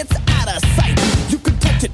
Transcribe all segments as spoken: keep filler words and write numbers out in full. It's out of sight. You can touch it.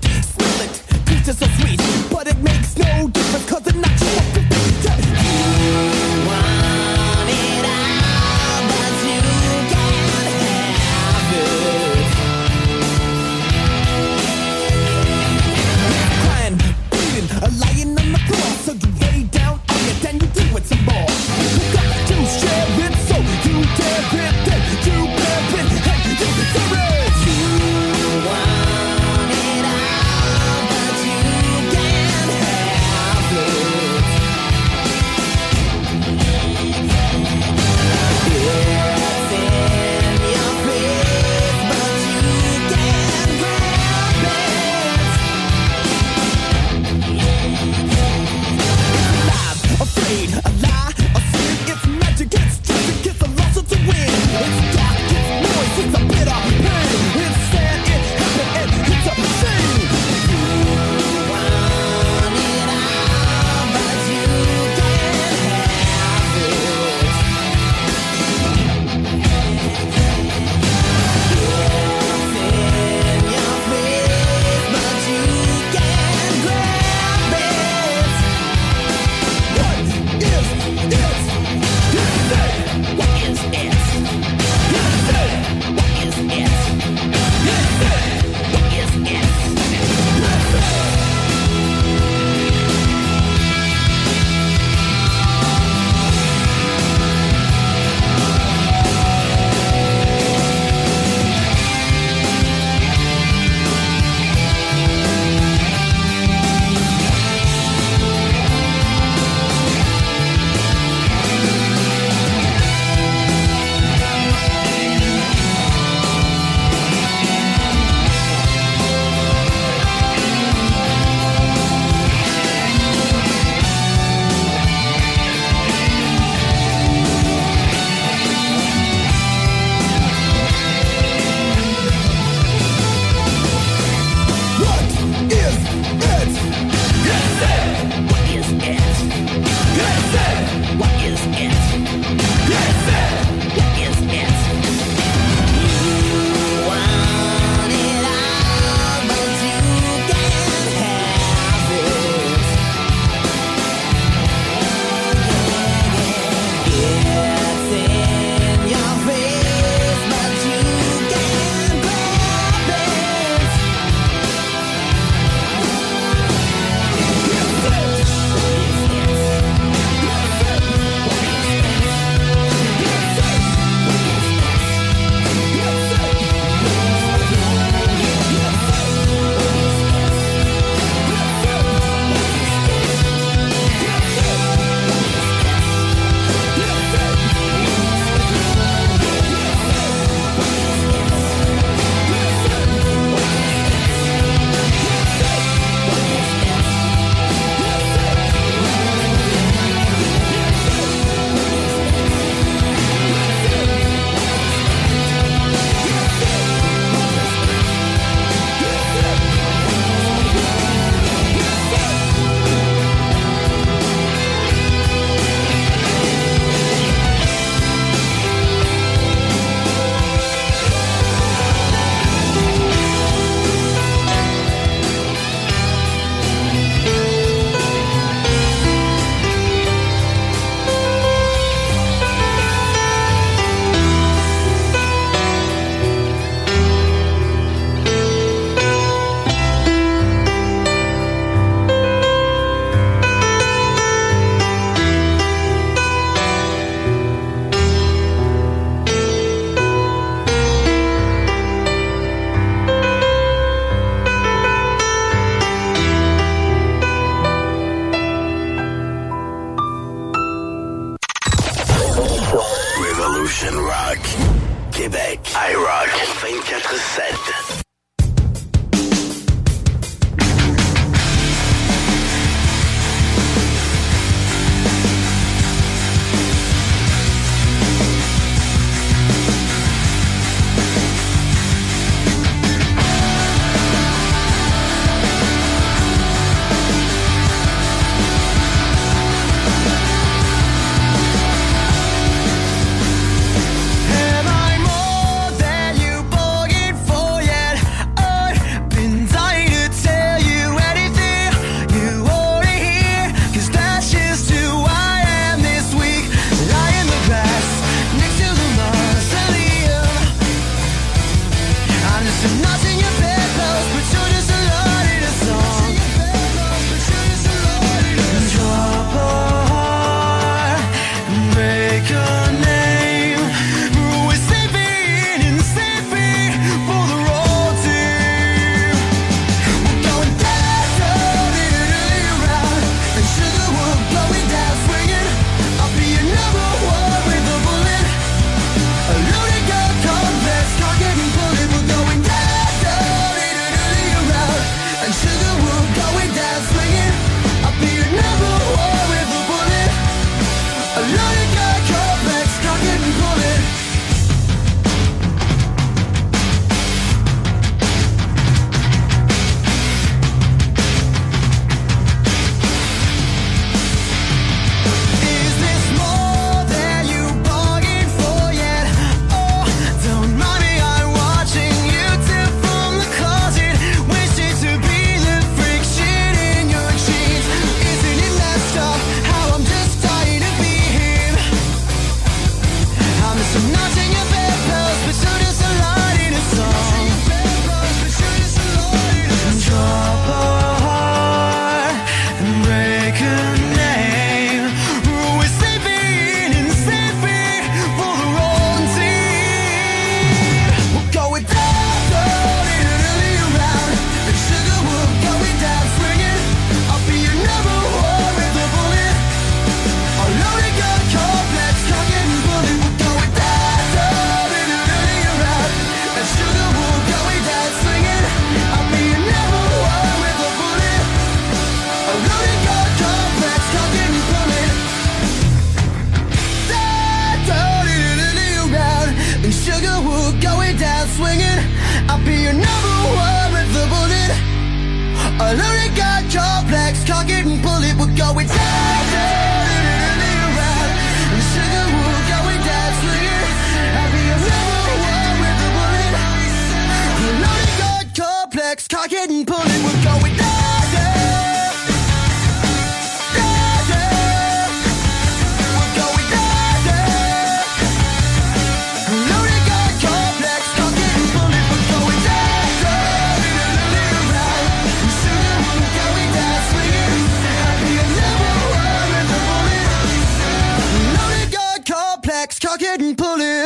golden bullet would go and die, and sugar will go and die, slinger. I'll be a real war with a bullet. The loaded guard complex, cock and bullet would go and die. And pull it.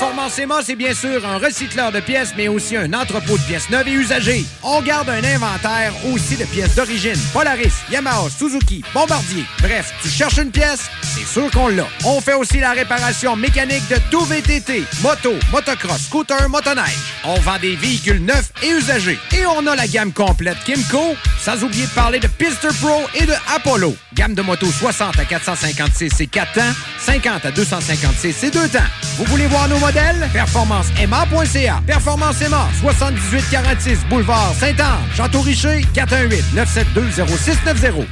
PerformanceMA, c'est bien sûr un recycleur de pièces, mais aussi un entrepôt de pièces neuves et usagées. On garde un inventaire aussi de pièces d'origine. Polaris, Yamaha, Suzuki, Bombardier. Bref, tu cherches une pièce, c'est sûr qu'on l'a. On fait aussi la réparation mécanique de tout V T T, moto, motocross, scooter, motoneige. On vend des véhicules neufs et usagés. Et on a la gamme complète Kimco, sans oublier de parler de Pister Pro et de Apollo. Gamme de motos soixante à quatre cent cinquante-six, c'est quatre temps. cinquante à deux cent cinquante-six, c'est deux temps. Vous voulez voir nos modèles? Performance M A point C A. PerformanceMA, soixante-dix-huit quarante-six Boulevard Saint-Anne, Château-Richer, quatre un huit neuf sept deux zéro six neuf zéro.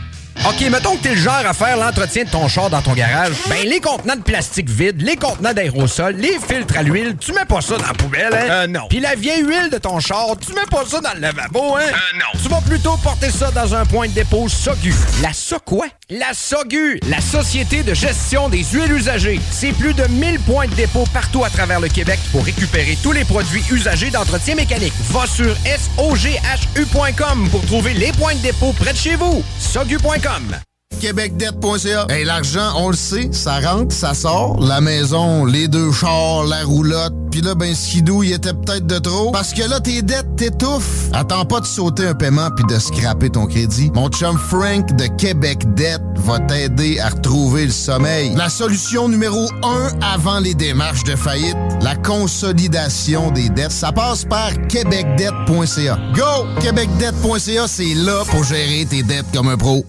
OK, mettons que t'es le genre à faire l'entretien de ton char dans ton garage. Ben, les contenants de plastique vide, les contenants d'aérosol, les filtres à l'huile, tu mets pas ça dans la poubelle, hein? Euh, non. Puis la vieille huile de ton char, tu mets pas ça dans le lavabo, hein? Euh, non. Tu vas plutôt porter ça dans un point de dépôt SOGHU. La SOGHU quoi? La SOGHU, la Société de gestion des huiles usagées. C'est plus de mille points de dépôt partout à travers le Québec pour récupérer tous les produits usagés d'entretien mécanique. Va sur S O G H U point com pour trouver les points de dépôt près de chez vous. SOGHU point com. Québecdette.ca. Hey, l'argent, on le sait, ça rentre, ça sort. La maison, les deux chars, la roulotte. Puis là, ben, skidou, il était peut-être de trop. Parce que là, tes dettes t'étouffent. Attends pas de sauter un paiement puis de scraper ton crédit. Mon chum Frank de Québecdette va t'aider à retrouver le sommeil. La solution numéro un avant les démarches de faillite, la consolidation des dettes, ça passe par Québecdette.ca. Go! Québecdette.ca, c'est là pour gérer tes dettes comme un pro.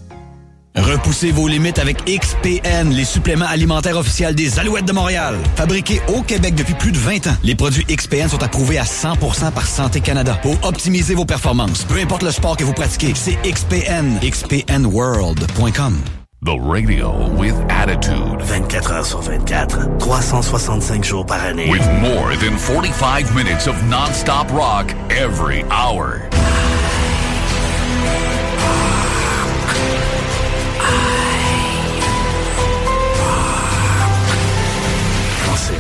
Repoussez vos limites avec X P N, les suppléments alimentaires officiels des Alouettes de Montréal. Fabriqués au Québec depuis plus de vingt ans, les produits X P N sont approuvés à cent pour cent par Santé Canada pour optimiser vos performances. Peu importe le sport que vous pratiquez, c'est X P N. X P N World point com. The radio with attitude. vingt-quatre heures sur vingt-quatre, trois cent soixante-cinq jours par année. With more than forty-five minutes of non-stop rock every hour.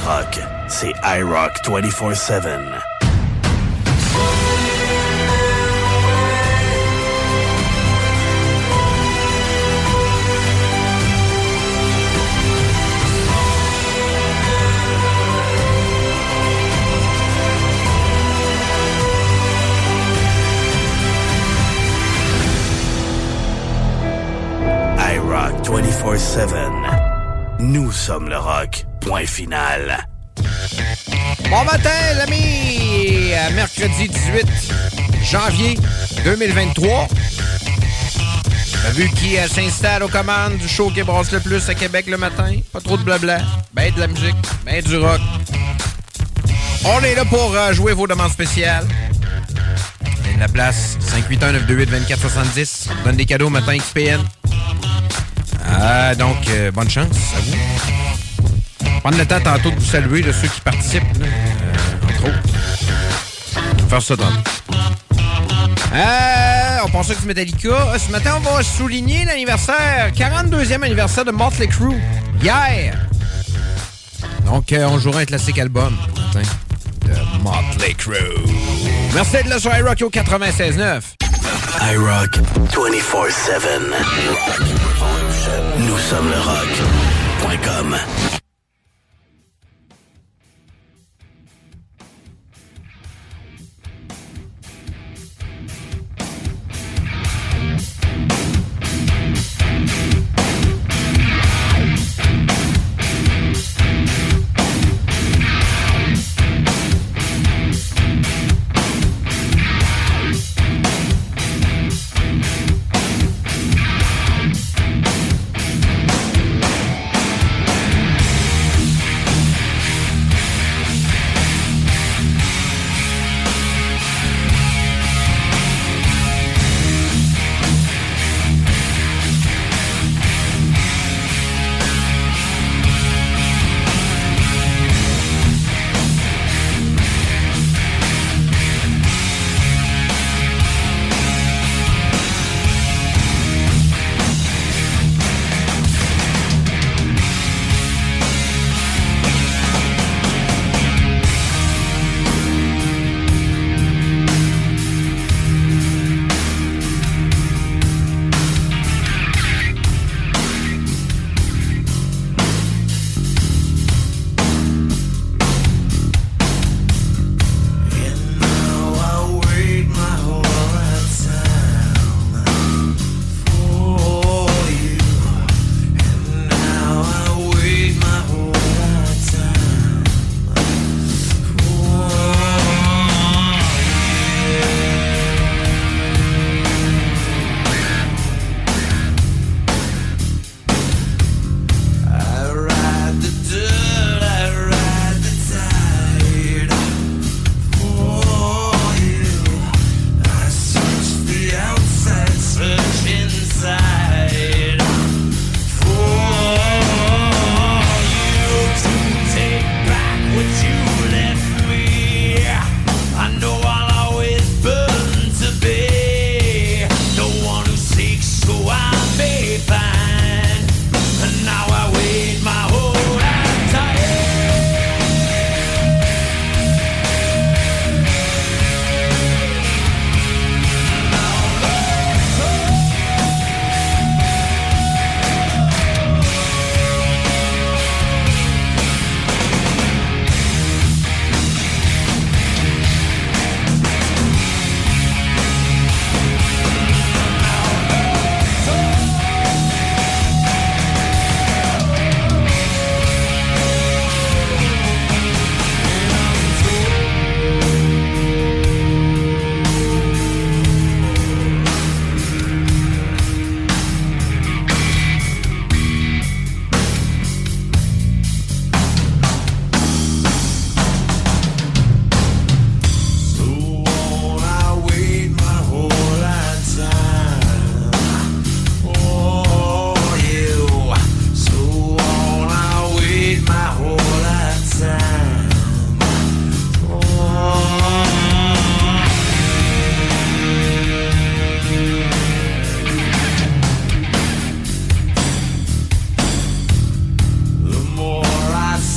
Rock, c'est iRock twenty-four seven. iRock twenty-four seven. Nous sommes le rock. Point final. Bon matin, l'ami! Mercredi dix-huit janvier deux mille vingt-trois. T'as vu qui euh, s'installe aux commandes du show qui brasse le plus à Québec le matin? Pas trop de blabla. Ben de la musique, ben du rock. On est là pour euh, jouer vos demandes spéciales. Et de la place, cinq huit un, neuf deux huit, deux quatre sept zéro. On donne des cadeaux matin X P N. Ah, donc, euh, bonne chance à vous. Prendre le temps tantôt de vous saluer, de ceux qui participent, là, euh, entre autres. On va faire ça tantôt. Ah, on pensait que c'est Metallica. Ce matin, on va souligner l'anniversaire, quarante-deuxième anniversaire de Mötley Crüe, hier. Donc, euh, on jouera un classique album, ce matin, de Mötley Crüe. Merci d'être là sur iRock au quatre-vingt-seize neuf. iRock vingt-quatre sept. Nous sommes le rock point com.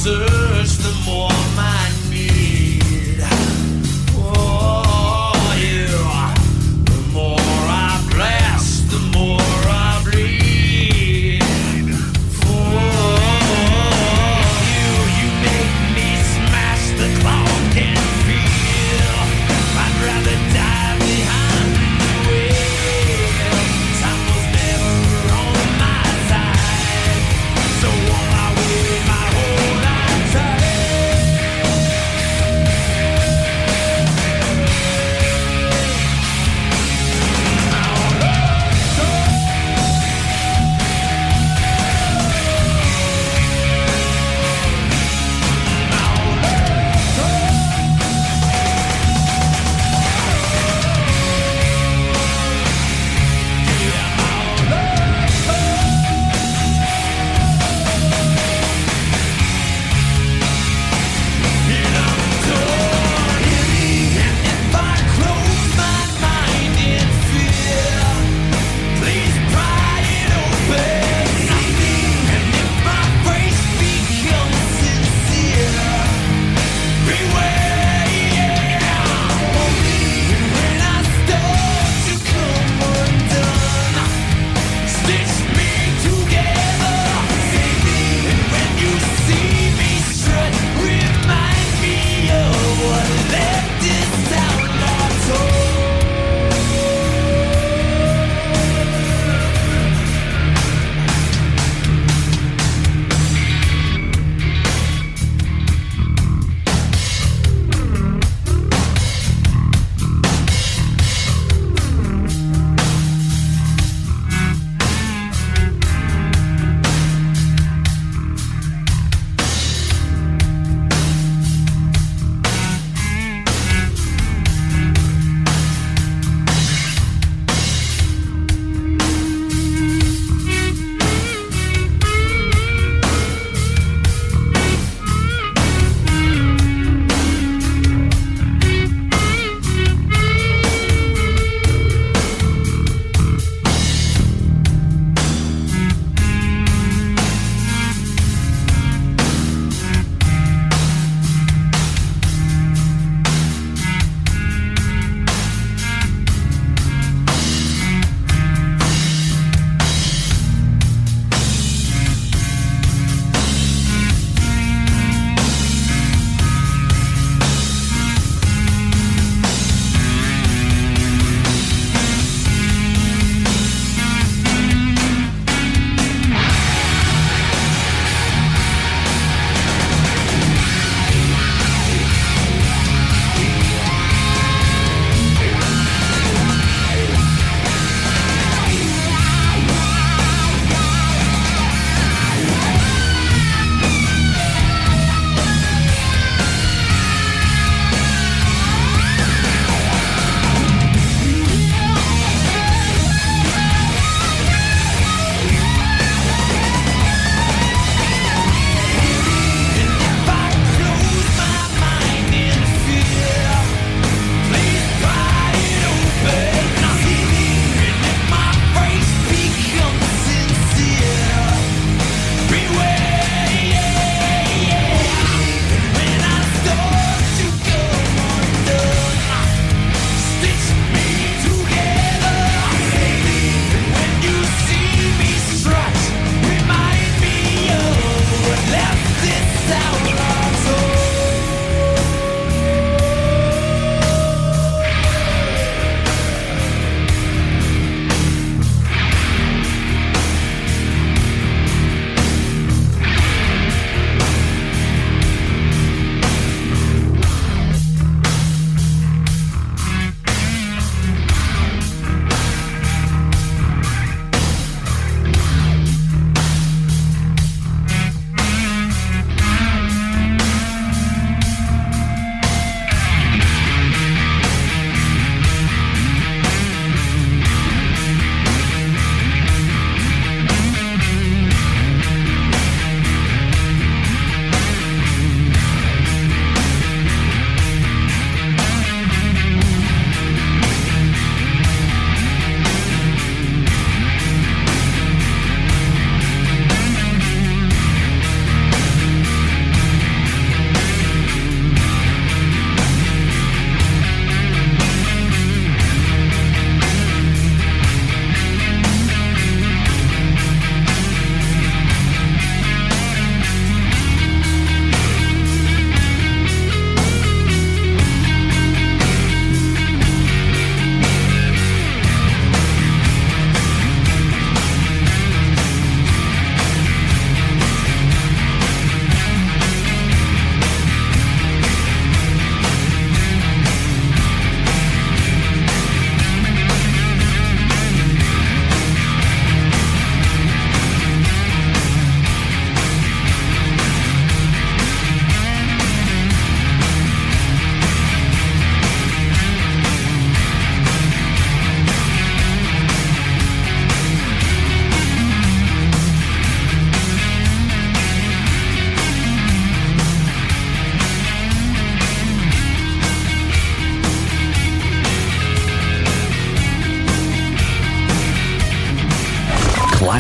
search, the more I need. Oh, yeah. The more I bless, the more I bleed. For you, you make me smash the clock and feel. I'd rather die behind the wheel. Time was never on my side, so all I waited my whole life.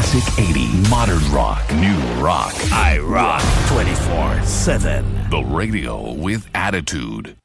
Classic eighty, modern rock, new rock, iRock twenty-four seven. The radio with attitude.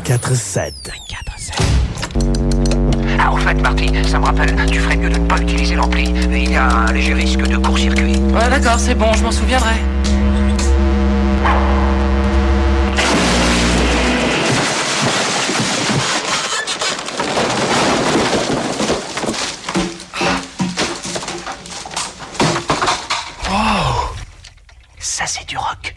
vingt-quatre sept. vingt-quatre sept. Ah, au fait, Marty, ça me rappelle, tu ferais mieux de ne pas utiliser l'ampli. Il y a un léger risque de court-circuit. Ouais, d'accord, c'est bon, je m'en souviendrai. Wow! Ça, c'est du rock.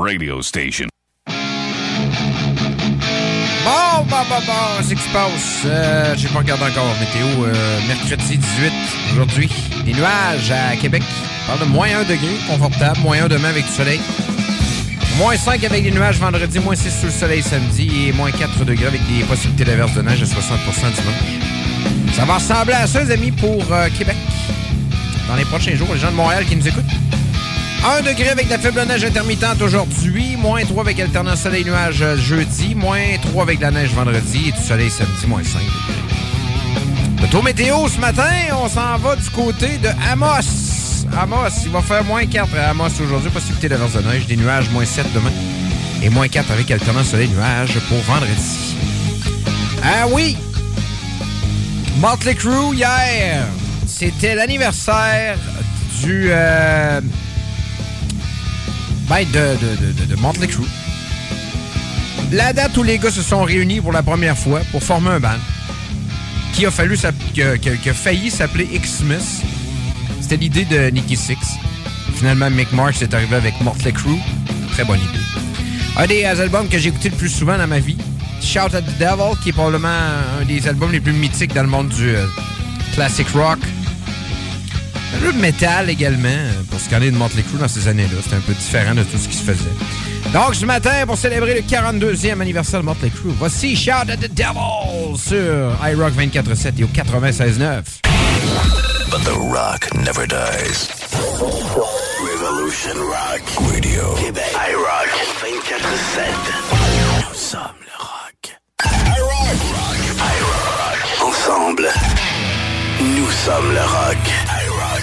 Radio station. Bon, bon, bon, bon, c'est que se passe. Euh, J'ai pas regardé encore météo. Euh, mercredi dix-huit, aujourd'hui. Des nuages à Québec. On parle de moins un degré, confortable. Moins un demain avec du soleil. Moins cinq avec des nuages vendredi. Moins six sous le soleil samedi. Et moins quatre degrés avec des possibilités d'averses de neige à soixante pour cent dimanche. Ça va ressembler à ça, les amis, pour euh, Québec. Dans les prochains jours, les gens de Montréal qui nous écoutent. un degré avec la faible neige intermittente aujourd'hui, moins trois avec alternance soleil-nuage jeudi, moins trois avec la neige vendredi et du soleil samedi, moins cinq. Le tour météo ce matin, on s'en va du côté de Amos. Amos, il va faire moins quatre à Amos aujourd'hui, possibilité d'averse de neige, des nuages, moins sept demain et moins quatre avec alternance soleil-nuage pour vendredi. Ah oui! Mötley Crüe hier, c'était l'anniversaire du... Euh, ben de, de, de, de Mötley Crüe. La date où les gars se sont réunis pour la première fois pour former un band qui a, fallu qui a, qui a, qui a failli s'appeler Xmas. C'était l'idée de Nikki Sixx. Finalement, Mick Mars est arrivé avec Mötley Crüe. Très bonne idée. Un des albums que j'ai écouté le plus souvent dans ma vie, Shout at the Devil, qui est probablement un des albums les plus mythiques dans le monde du euh, classic rock. Un peu de métal également, pour ce qu'on est de Mötley Crüe dans ces années-là. C'était un peu différent de tout ce qui se faisait. Donc, ce matin, pour célébrer le quarante-deuxième anniversaire de Mötley Crüe, voici Shout at the Devil sur iRock vingt-quatre sept et au quatre-vingt-seize neuf. But the rock never dies. Revolution Rock Radio. Québec. iRock vingt-quatre sept. Nous sommes le rock. Ensemble, nous sommes le rock. iRock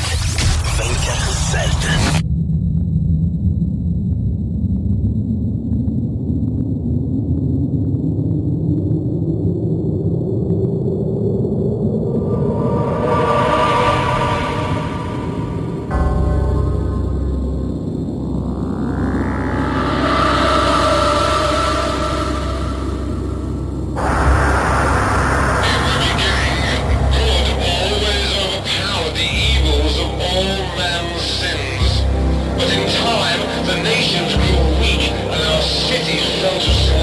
vingt-quatre sept. Shout!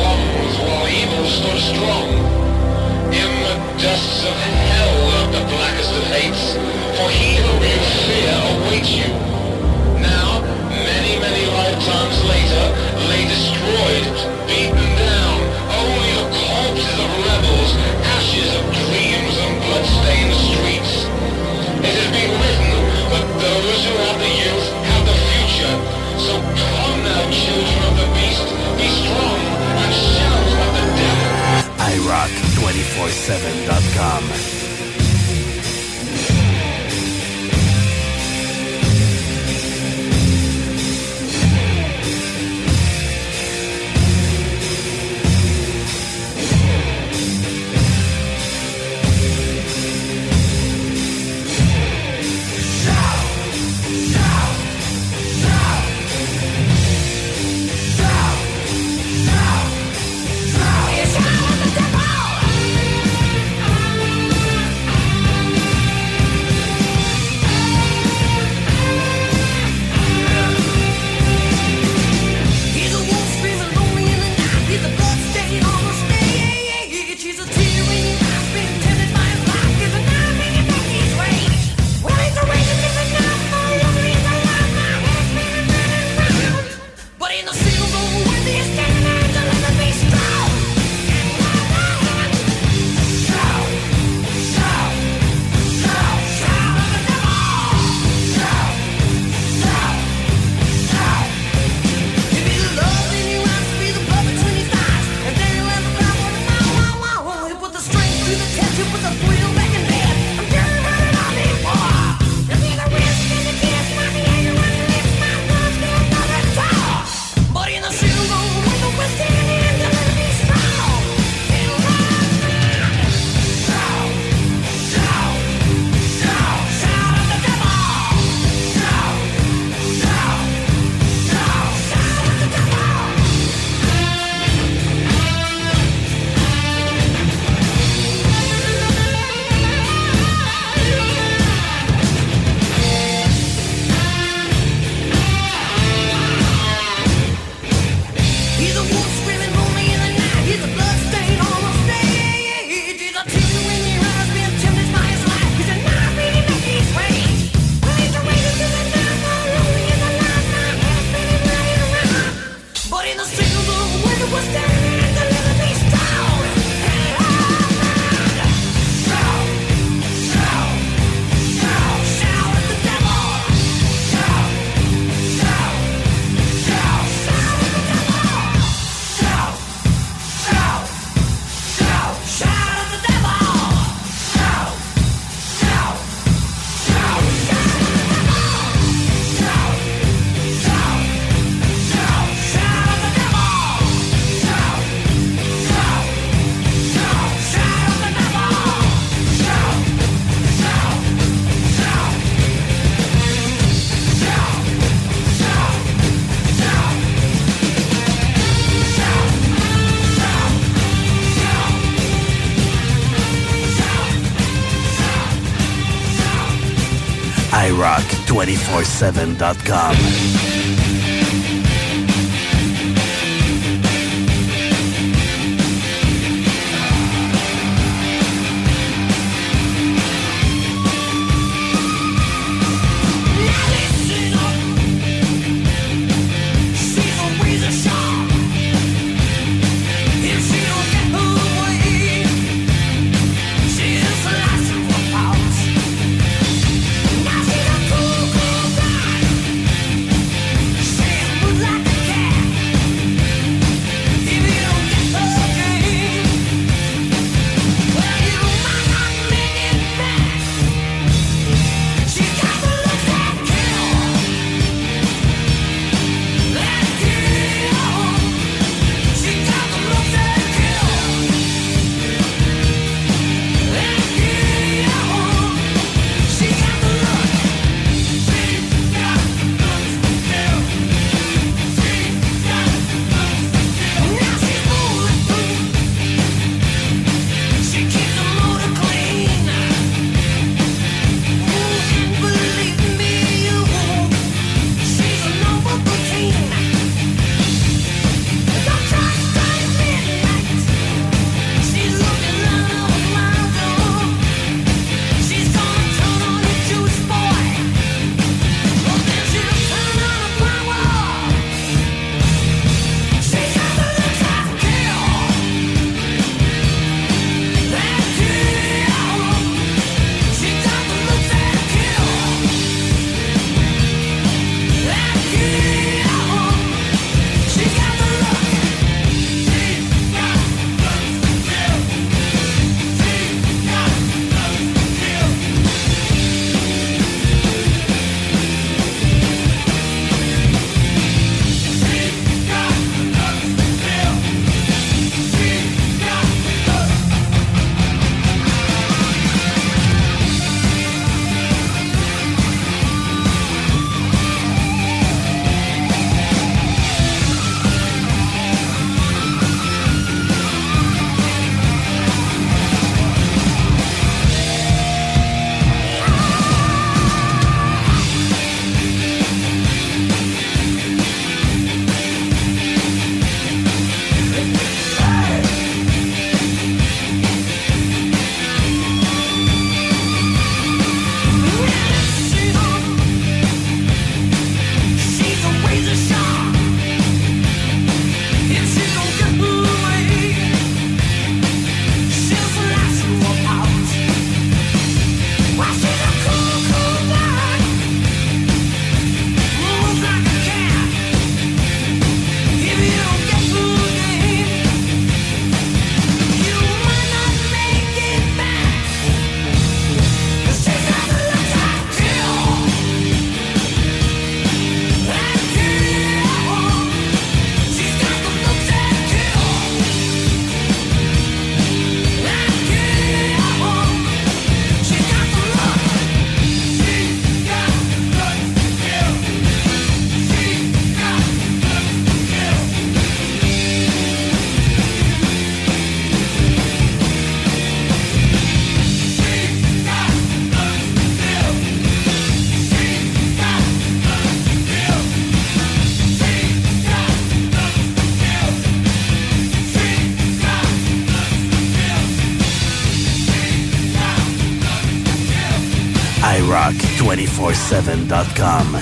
i rock two four seven dot com. rock two four seven dot com.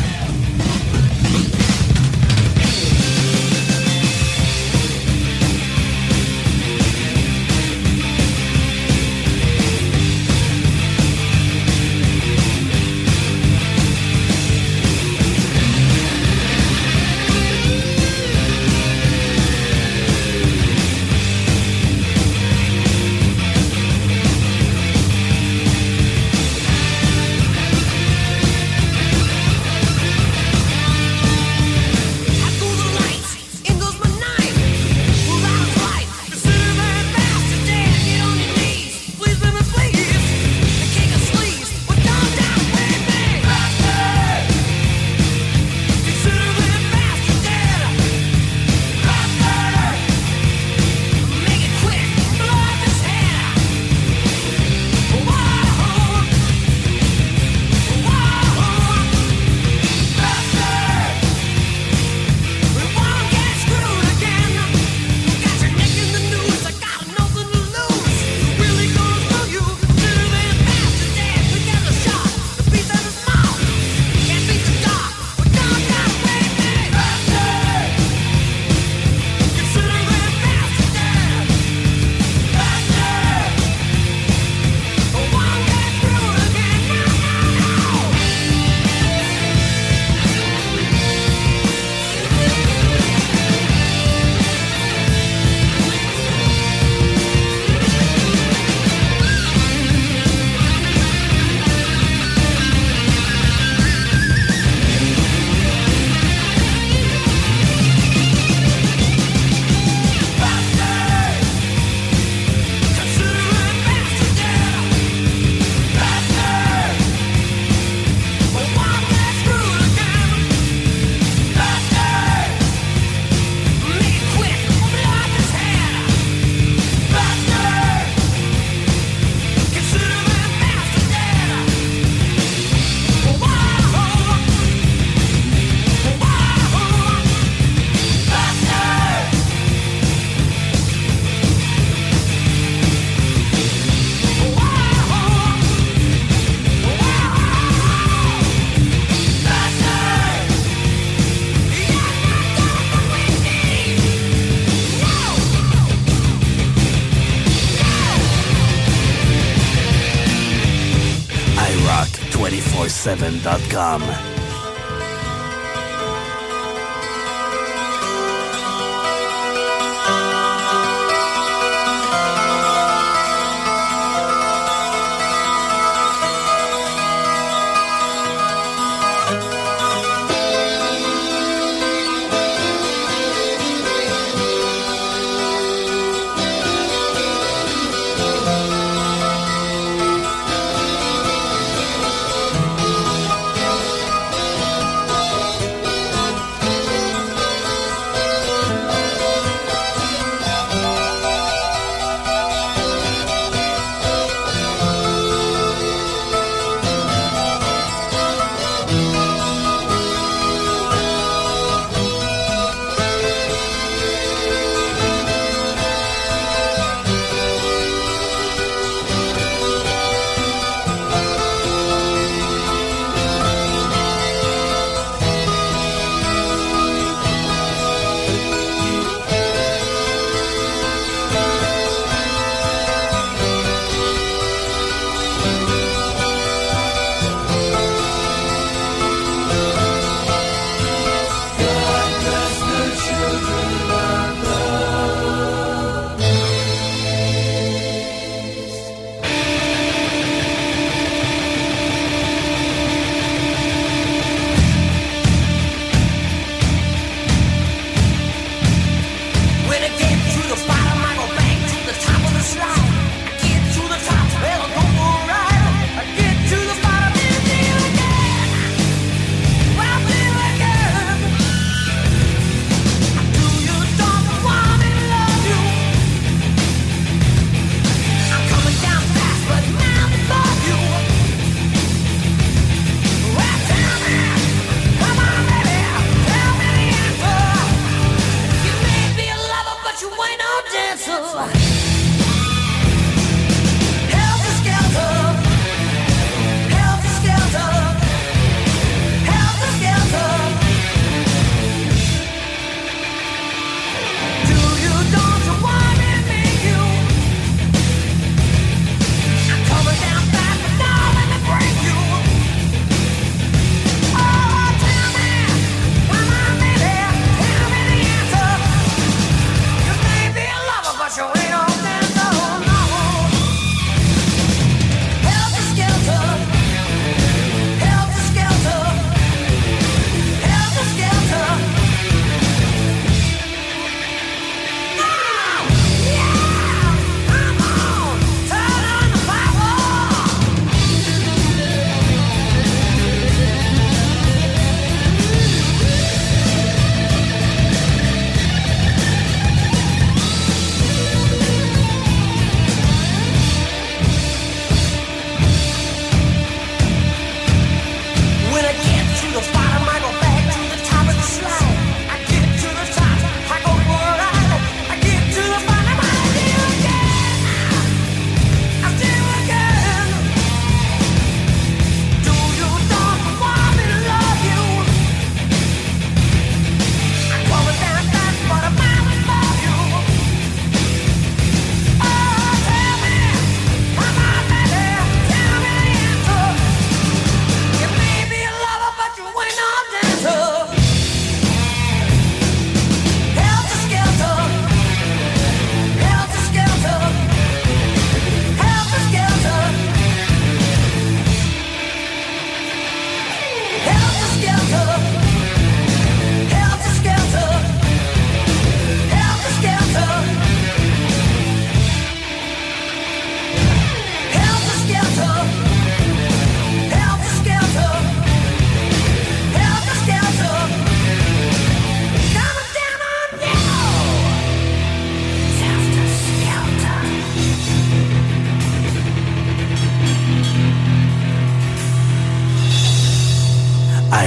seven dot com.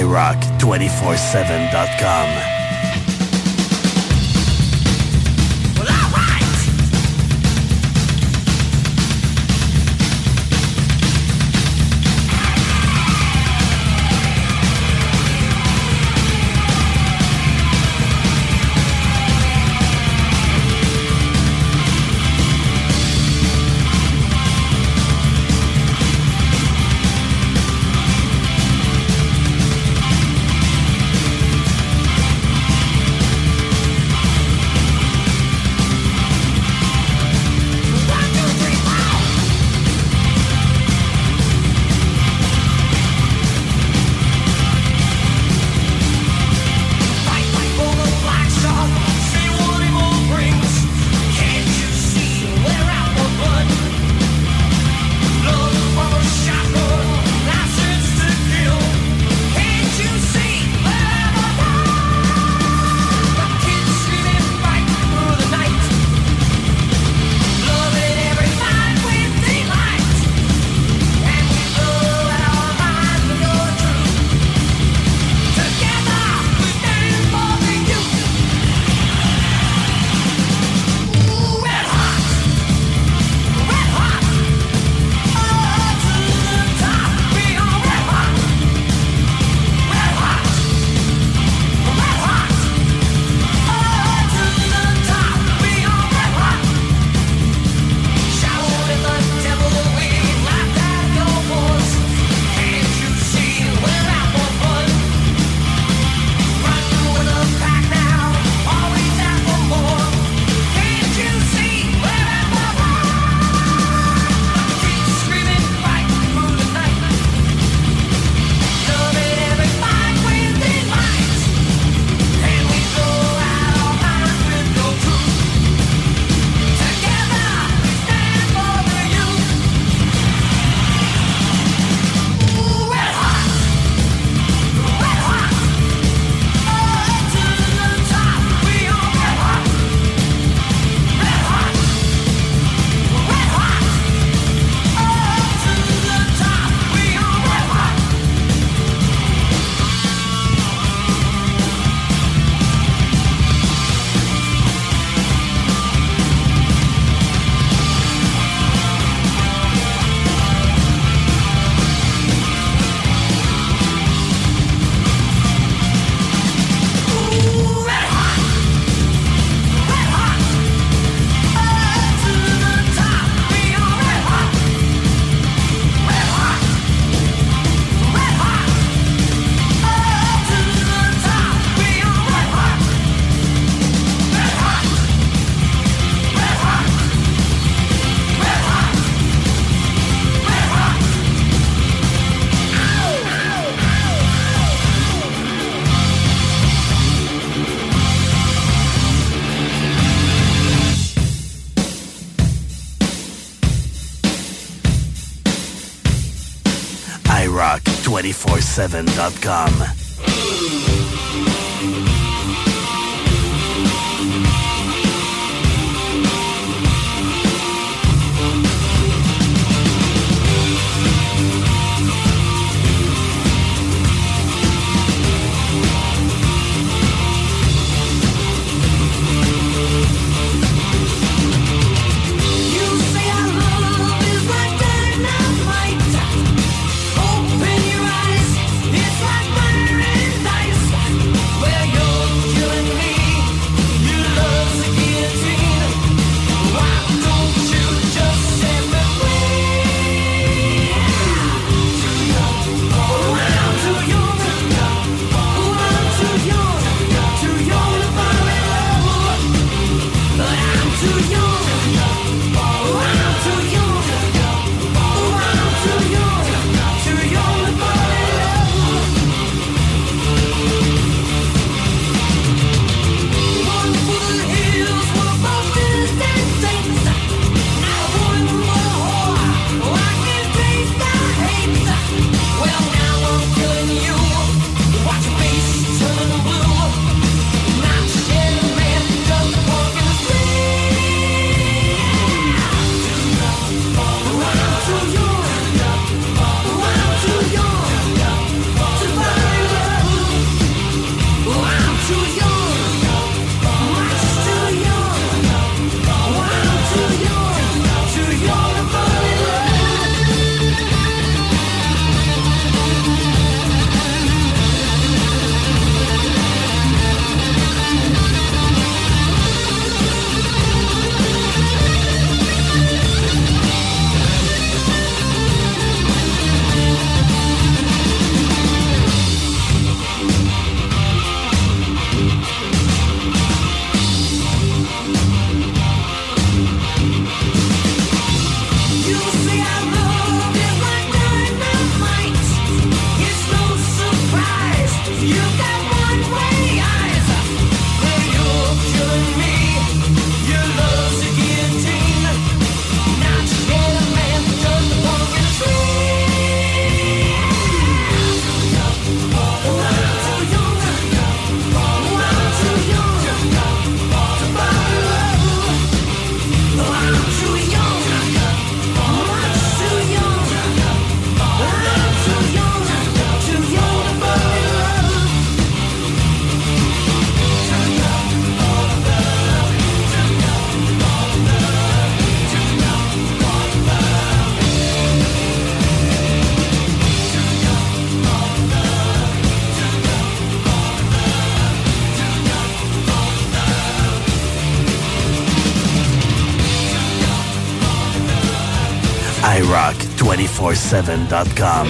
rock two four seven dot com. two four seven dot com. iRock two four seven dot com.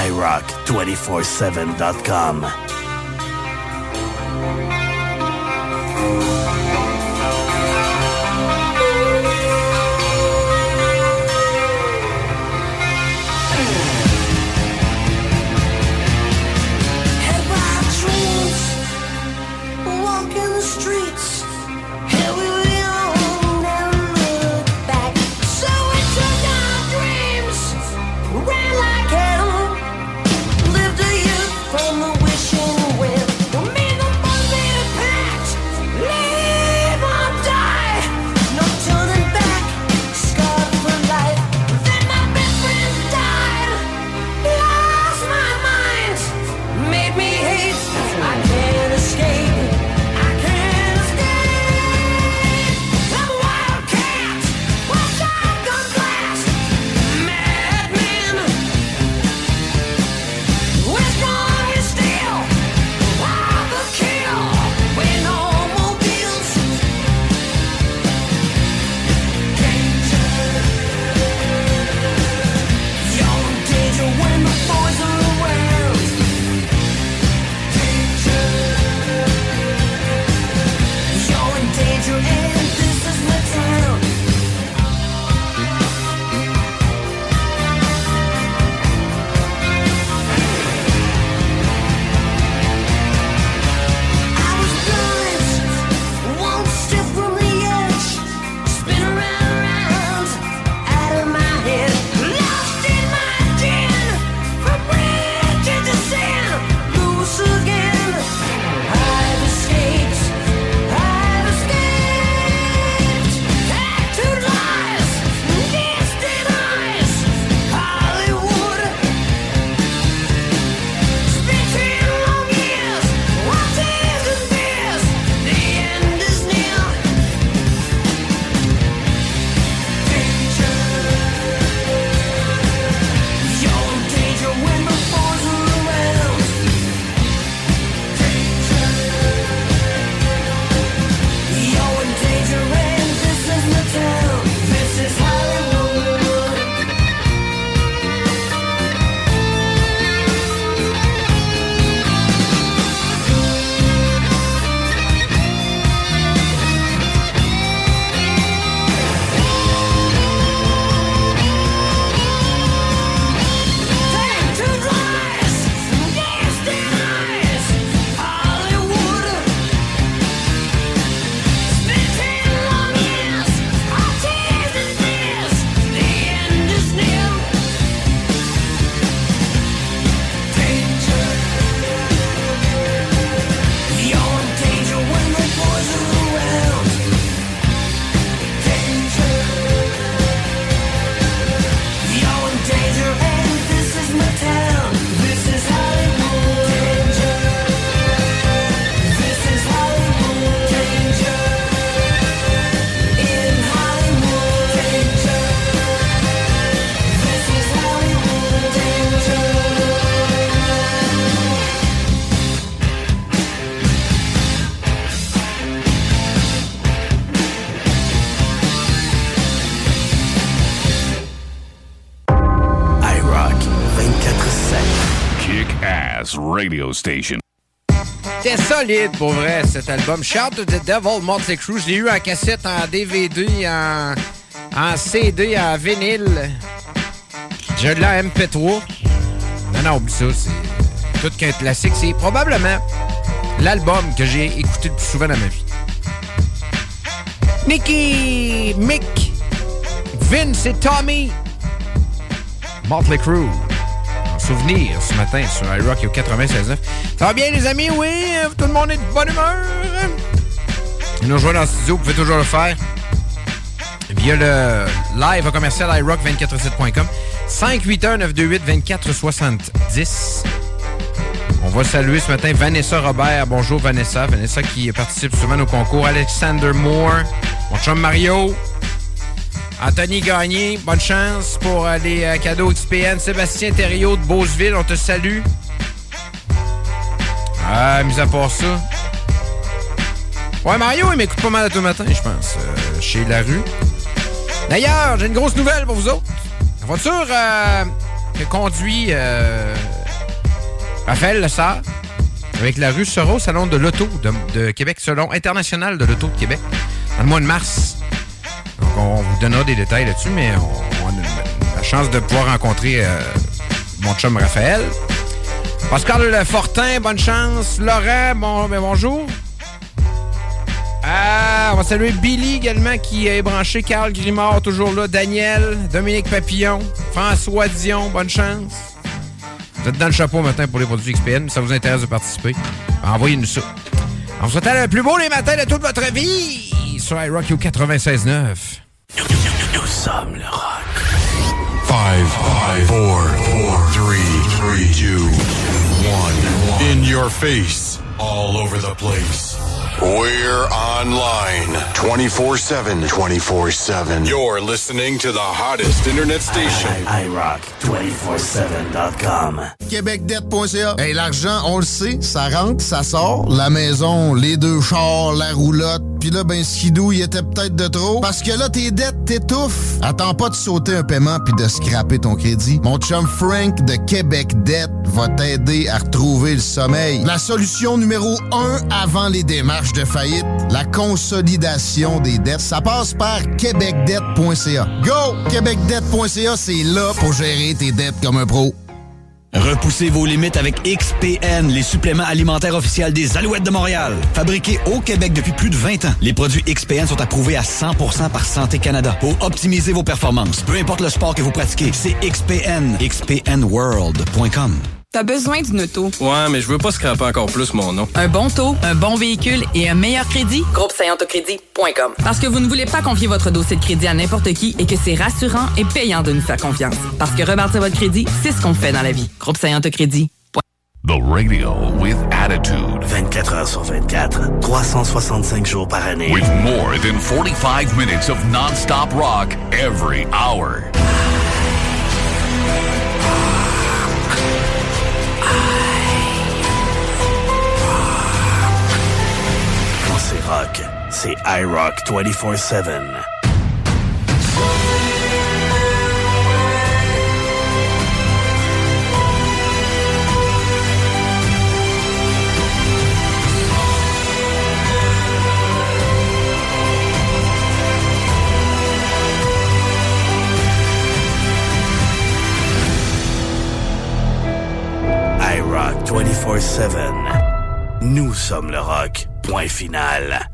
i rock two four seven dot com. Radio station. C'était solide pour vrai cet album. Shout at the Devil, Mötley Crüe. Je l'ai eu en cassette, en D V D, en, en C D, en vinyle. J'ai de la M P trois. Non, non, oublie ça. C'est tout qu'un classique. C'est probablement l'album que j'ai écouté le plus souvent dans ma vie. Nikki, Mick, Vince et Tommy. Mötley Crüe. Souvenir ce matin sur iRock au quatre-vingt-seize neuf. Ça va bien, les amis? Oui, tout le monde est de bonne humeur. Nous rejoignez dans le studio, vous pouvez toujours le faire via le live à commercial i rock deux quatre sept point com. cinq huit un, neuf deux huit, deux quatre sept zéro. On va saluer ce matin Vanessa Robert. Bonjour, Vanessa. Vanessa qui participe souvent au concours. Alexander Moore. Mon chum Mario. Anthony Gagné, bonne chance pour euh, les euh, cadeaux X P N. Sébastien Thériault de Beauceville, on te salue. Ah, mis à part ça. Ouais, Mario, il m'écoute pas mal à tout le matin, je pense, euh, chez la rue. D'ailleurs, j'ai une grosse nouvelle pour vous autres. La voiture euh, que conduit euh, Raphaël Lessard avec la rue Soro, salon de l'auto de, de Québec, selon international de l'auto de Québec, dans le mois de mars. Donc, on vous donnera des détails là-dessus, mais on, on a la chance de pouvoir rencontrer euh, mon chum Raphaël. Pascal Le Fortin, bonne chance. Laurent, bon, ben bonjour. Ah, on va saluer Billy également qui est branché. Carl Grimard, toujours là. Daniel, Dominique Papillon, François Dion, bonne chance. Vous êtes dans le chapeau matin pour les produits X P N. Si ça vous intéresse de participer, envoyez-nous ça. On vous souhaite le plus beau les matins de toute votre vie sur iRock quatre-vingt-seize neuf. Nous, nous, nous, nous sommes le rock. five, four, three, two, one. In your face, all over the place. We're online twenty-four seven. You're listening to the hottest internet station. i rock two four seven dot com. Québecdette.ca. Hey, l'argent, on le sait, ça rentre, ça sort. La maison, les deux chars, la roulotte. Puis là, ben, skidou, il était peut-être de trop. Parce que là, tes dettes t'étouffent. Attends pas de sauter un paiement puis de scraper ton crédit. Mon chum Frank de Québecdette va t'aider à retrouver le sommeil. La solution numéro un avant les démarches de faillite, la consolidation des dettes, ça passe par Québecdette.ca. Go! Québecdette.ca, c'est là pour gérer tes dettes comme un pro. Repoussez vos limites avec X P N, les suppléments alimentaires officiels des Alouettes de Montréal. Fabriqués au Québec depuis plus de vingt ans, les produits X P N sont approuvés à cent pour cent par Santé Canada pour optimiser vos performances. Peu importe le sport que vous pratiquez, c'est X P N. X P N world dot com. T'as besoin d'une auto. Ouais, mais je veux pas scraper encore plus mon nom. Un bon taux, un bon véhicule et un meilleur crédit. Groupe Saillant au Crédit point com. Parce que vous ne voulez pas confier votre dossier de crédit à n'importe qui et que c'est rassurant et payant de nous faire confiance. Parce que rebâtir votre crédit, c'est ce qu'on fait dans la vie. Groupe Saillant au Crédit. The radio with attitude. vingt-quatre heures sur vingt-quatre, trois cent soixante-cinq jours par année. With more than forty-five minutes of non-stop rock every hour. C'est rock, c'est iRock vingt-quatre sept. iRock vingt-quatre sept. Nous sommes le rock. Point final.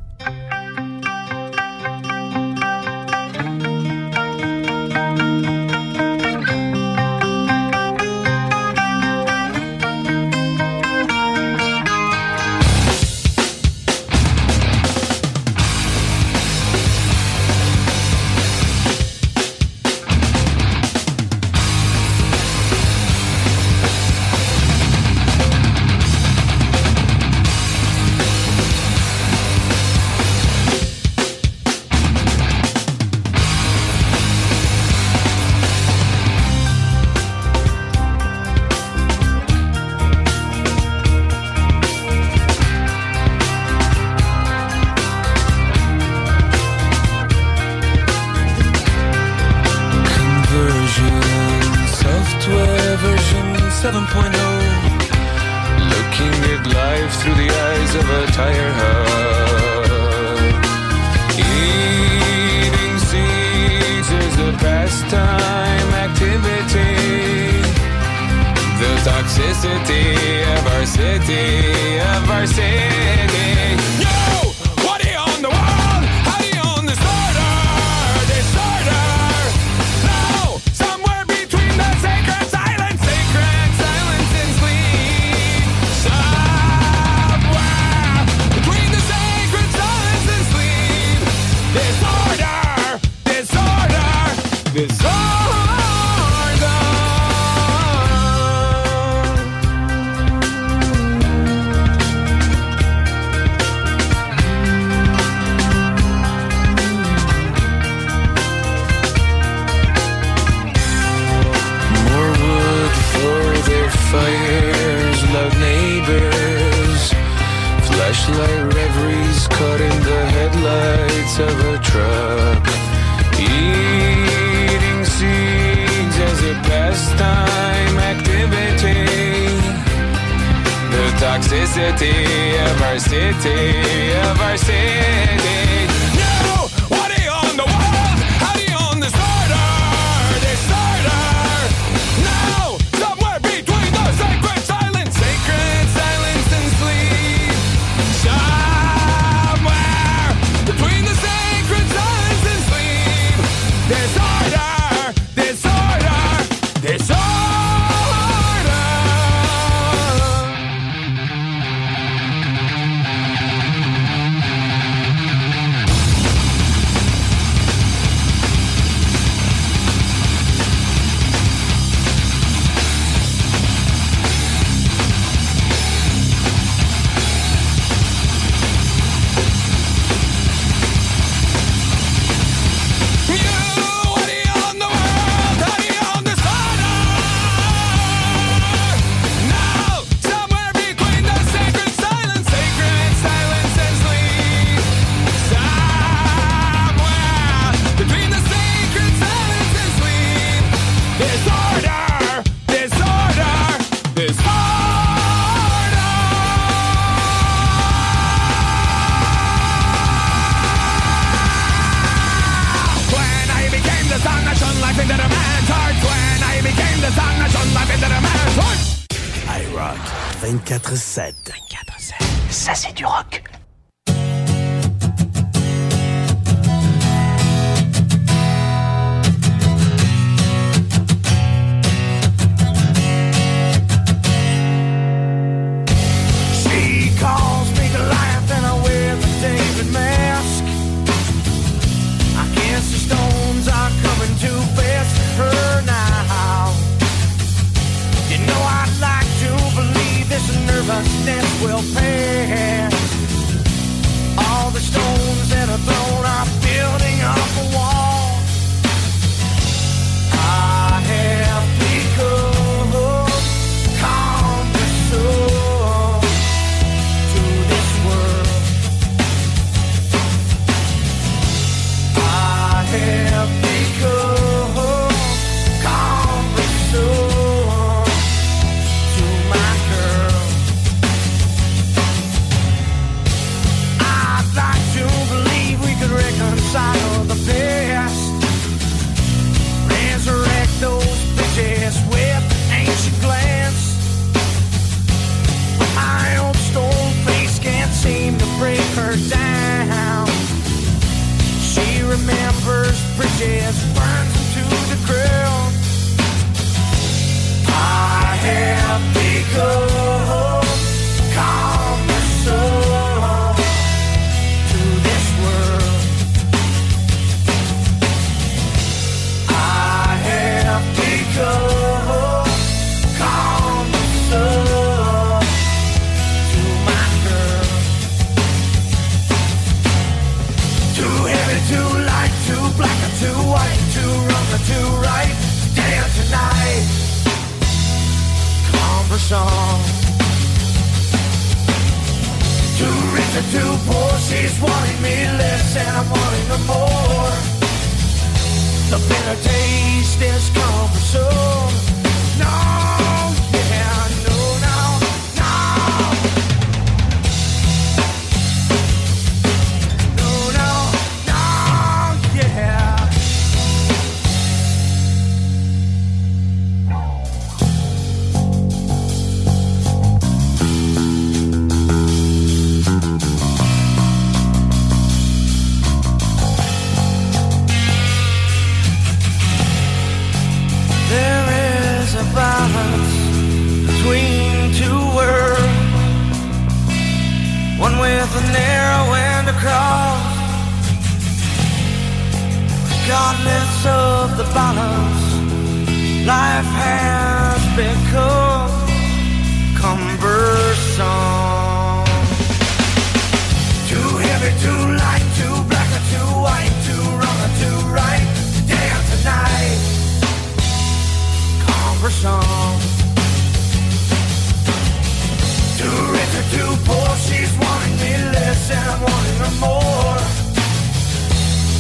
Of a truck, eating seeds as a pastime activity. The toxicity of our city, of our city. Now, what do you own the world? How do you own this order? Disorder. Now, somewhere between the sacred silence, sacred silence and sleep. Somewhere between the sacred silence and sleep. Disorder. vingt-quatre sept. Ça, c'est du rock.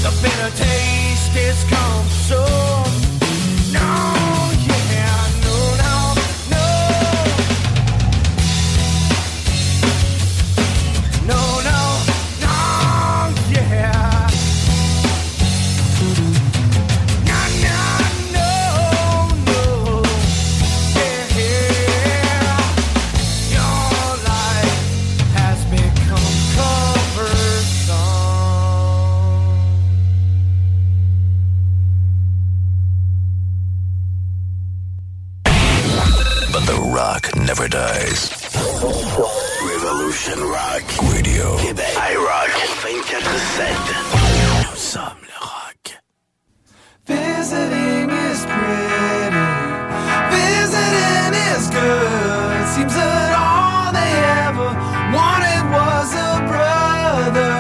The bitter taste is gone, so no. The rock never dies. Revolution Rock Radio. Québec. iRock vingt-quatre sept. Nous sommes le rock. Visiting is pretty. Visiting is good. Seems that all they ever wanted was a brother.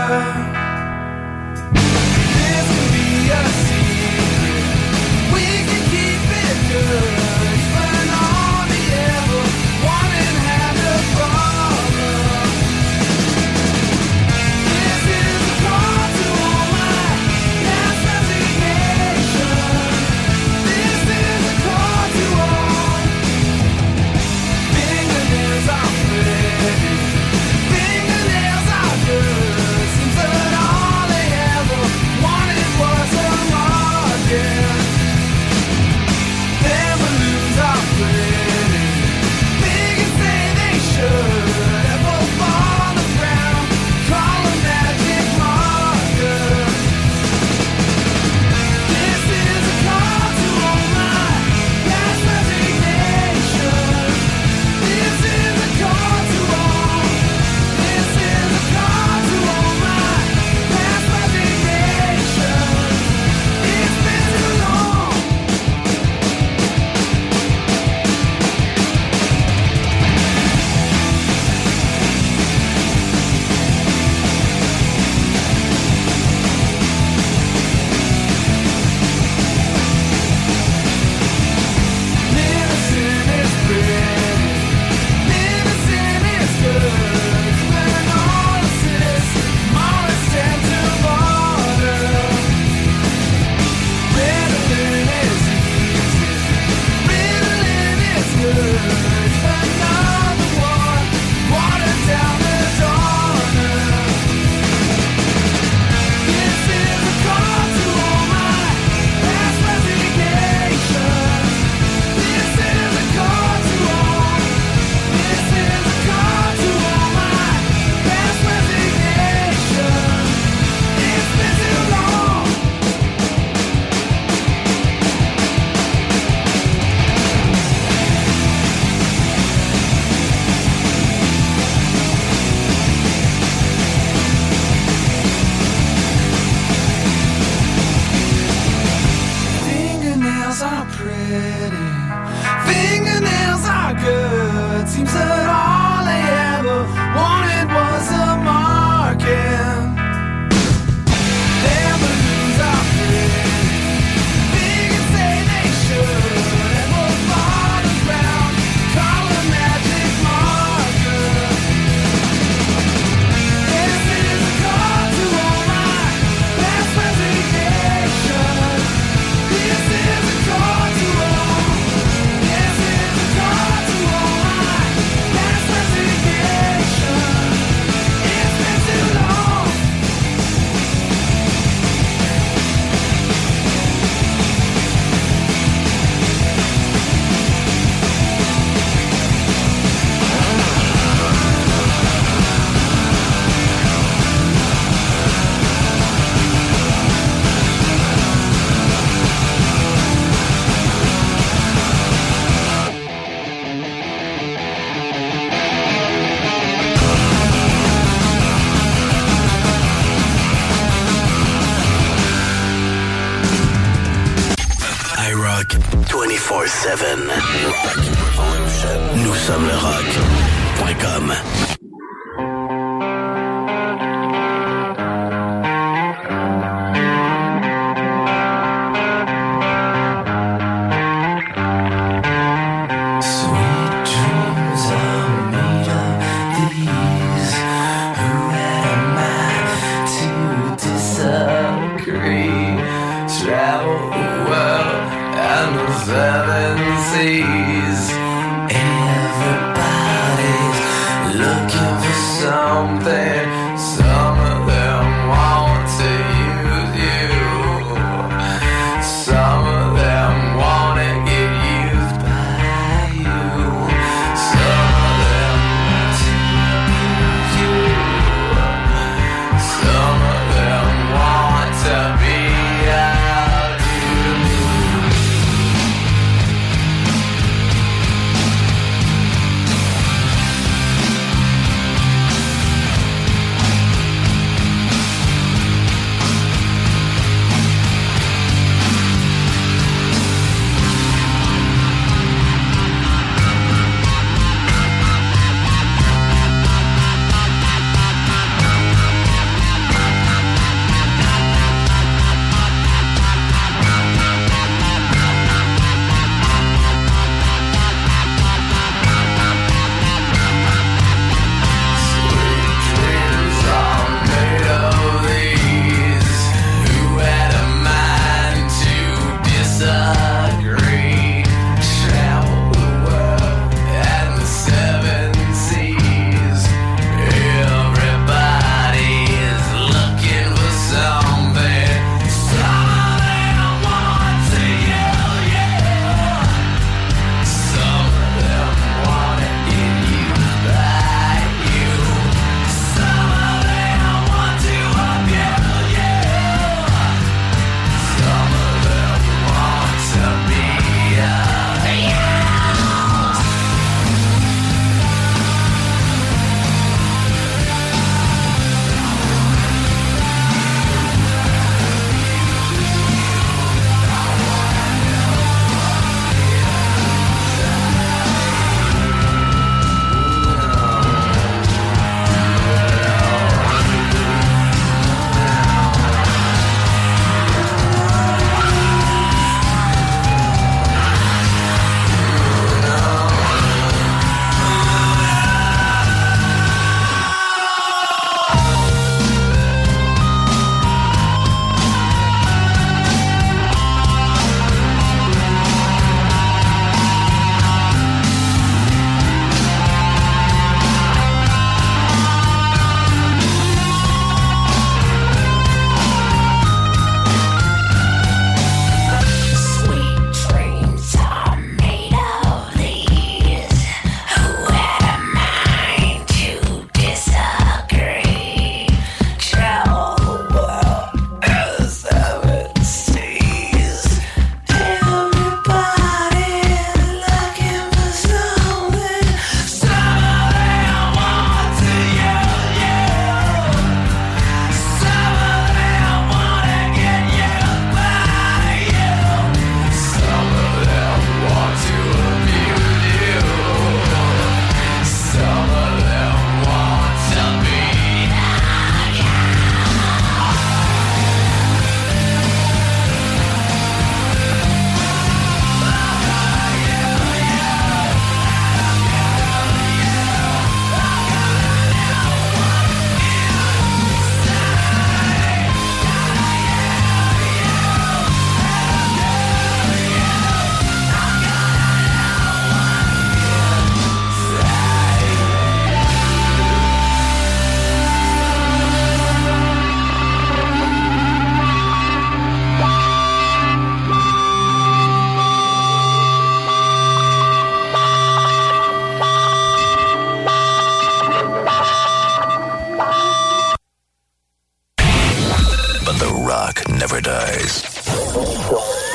Overdose.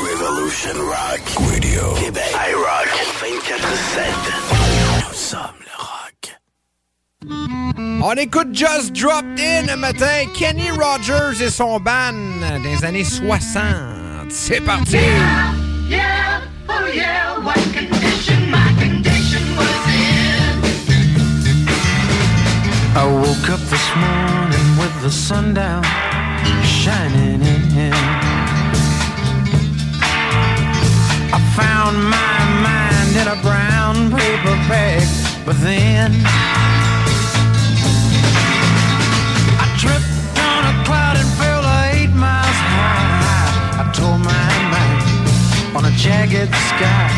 Revolution Rock Radio. Québec. iRock vingt-quatre sept. Nous sommes le rock. On écoute Just Dropped In le matin. Kenny Rogers et son band des années soixante. C'est parti! Yeah, yeah, oh yeah, what condition my condition was in. I woke up this morning with the sun down, shining in. I found my mind in a brown paper bag, but then I tripped on a cloud and fell eight miles high. I tore my mind on a jagged sky.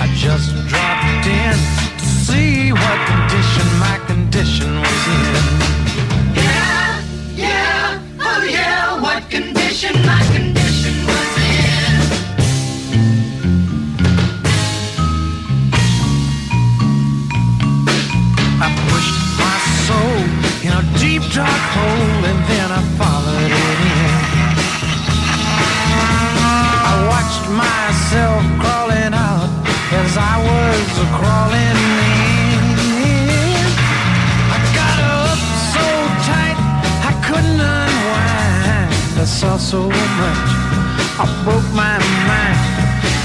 I just dropped in to see what condition my condition was in. Yeah, yeah, oh yeah, what condition my condition was in. I pushed my soul in a deep dark hole and then I followed it in. I watched myself crawling out as I was crawling in. I got up so tight I couldn't unwind. I saw so much I broke my mind.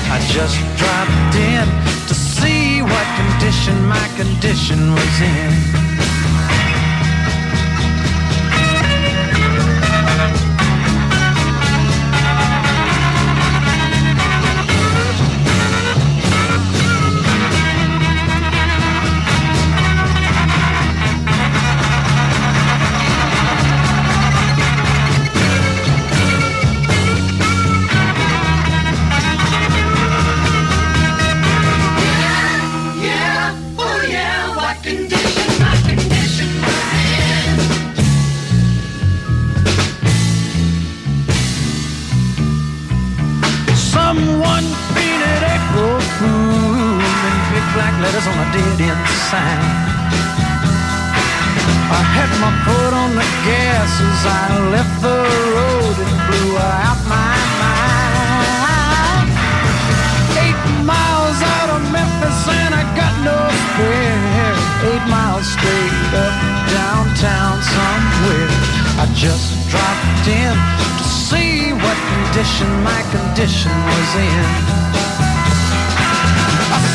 I just dropped in to see what condition my condition was in. I had my foot on the gas as I left the road and blew out my mind. Eight miles out of Memphis and I got no spare. Eight miles straight up downtown somewhere. I just dropped in to see what condition my condition was in.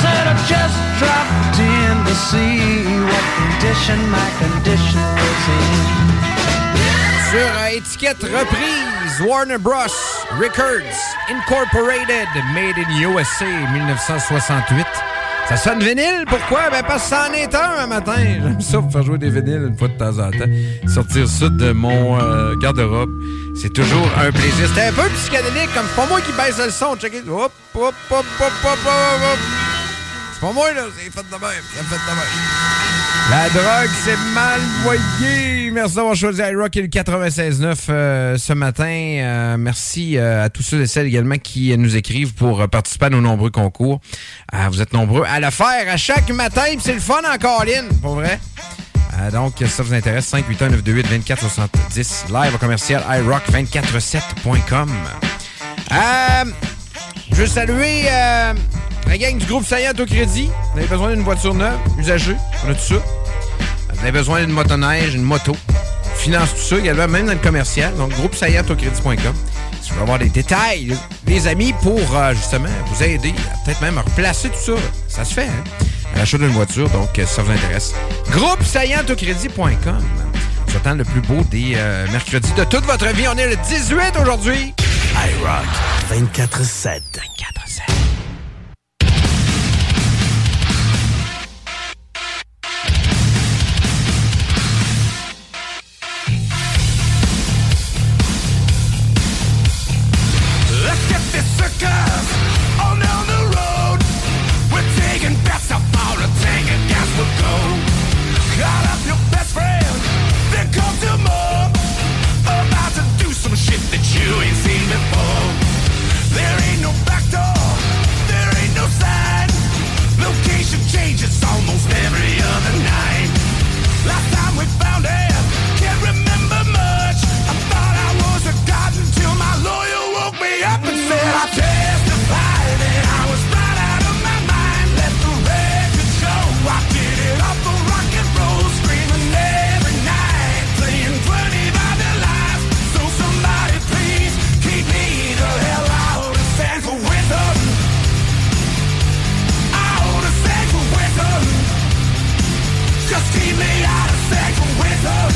I just dropped in to see what condition my condition was in. Sur étiquette reprise, Warner Bros. Records Incorporated, Made in U S A, dix-neuf cent soixante-huit. Ça sonne vinyle, pourquoi? Ben parce que ça en est un, un matin. J'aime ça pour faire jouer des vinyles une fois de temps en temps. Sortir ça de mon euh, garde-robe, c'est toujours un plaisir. C'était un peu psychédélique, comme c'est pas moi qui baisse le son. Checker. Hop, hop, hop, hop, hop, hop. Pour moi, là, c'est fait de même. C'est fait de même. La drogue, c'est mal voyé. Merci d'avoir choisi iRock et le quatre-vingt-seize neuf euh, ce matin. Euh, merci euh, à tous ceux et celles également qui nous écrivent pour euh, participer à nos nombreux concours. Euh, vous êtes nombreux à le faire à chaque matin. Puis c'est le fun en colline, pour vrai. Euh, donc, si ça vous intéresse, cinq huit un neuf deux huit deux quatre sept zéro. Live au commercial i rock deux quatre sept point com. Euh, je veux saluer... Euh, La gang du groupe Saillant au Crédit, vous avez besoin d'une voiture neuve, usagée, on a tout ça. Vous avez besoin d'une motoneige, une moto. Finance tout ça également, même dans le commercial. Donc, groupe Saillant au Crédit point com. Si vous voulez avoir des détails, les amis, pour justement vous aider, peut-être même à replacer tout ça. Ça se fait, hein? À l'achat d'une voiture, donc si ça vous intéresse. Groupe Saillant au Crédit point com. Vous attendez le plus beau des euh, mercredis de toute votre vie. On est le dix-huit aujourd'hui. iRock vingt-quatre sept. vingt-quatre sept. That you ain't seen before. There ain't no back door. Just keep me out of synchronism.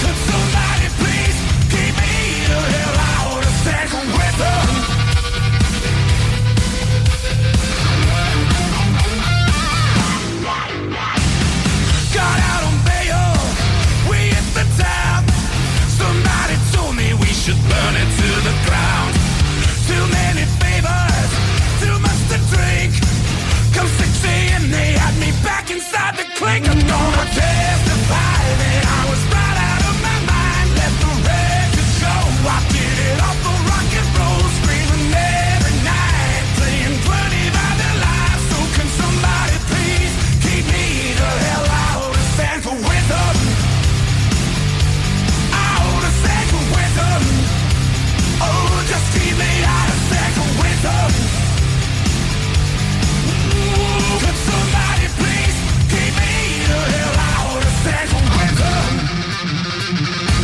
Could somebody please keep me the hell out of synchronism? Got out on bail, we hit the town. Somebody told me we should burn it to the ground. Too many favors, too much to drink. Come sixty and they had me back inside the clink. I'm gonna testify that I was right out of my mind. Let the record show I did it off the rock and roll, screaming every night, playing twenty by the life. So can somebody please keep me the hell out of Santa with them? Out of Santa with them. Oh, just keep me out of Santa with them. Could somebody please keep me the hell out of Sancho Winter?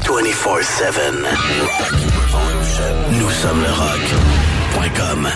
twenty-four seven. Nous sommes le rock point com.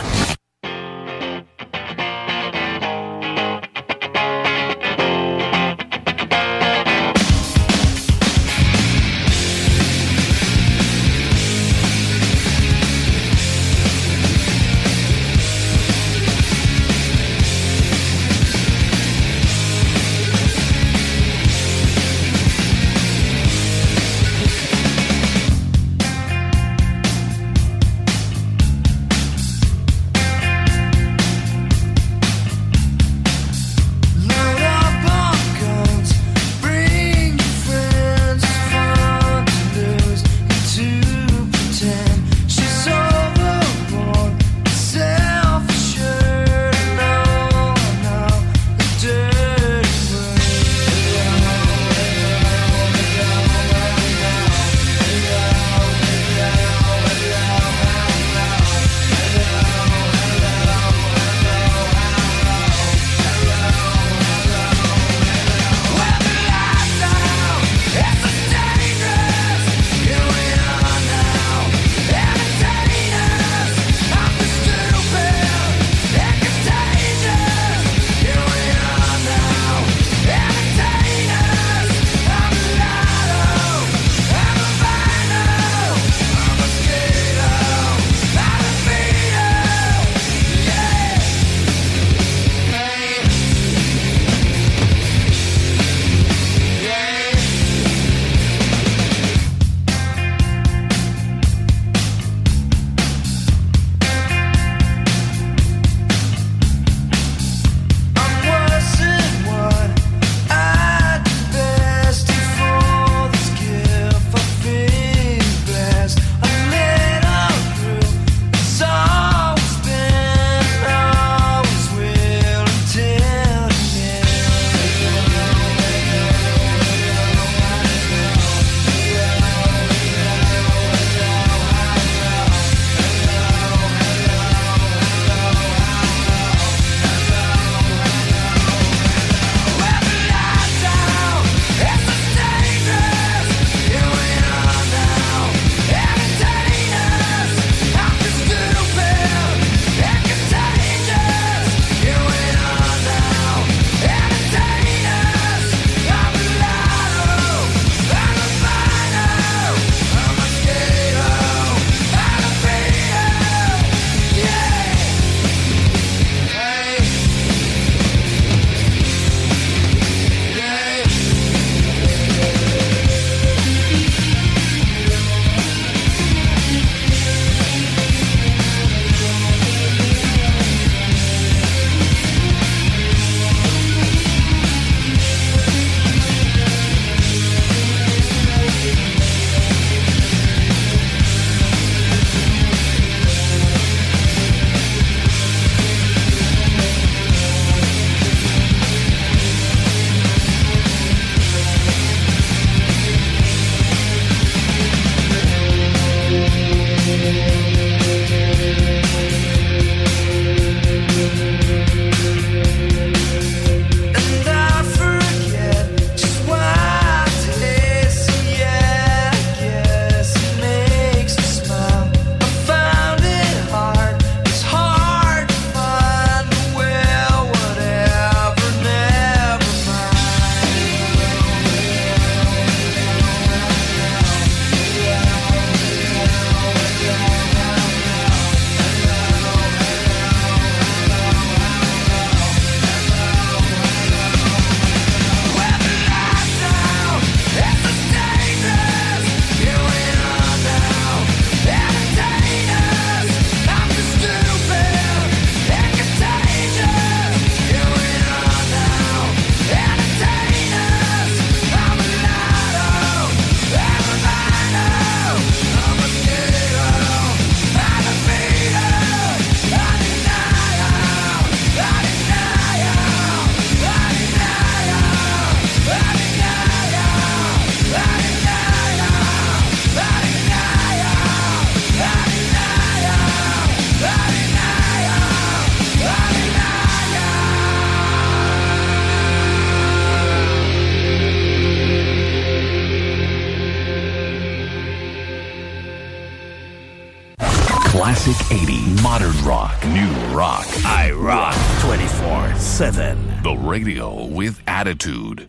Classic eighties, modern rock, new rock. iRock twenty-four seven. The radio with attitude.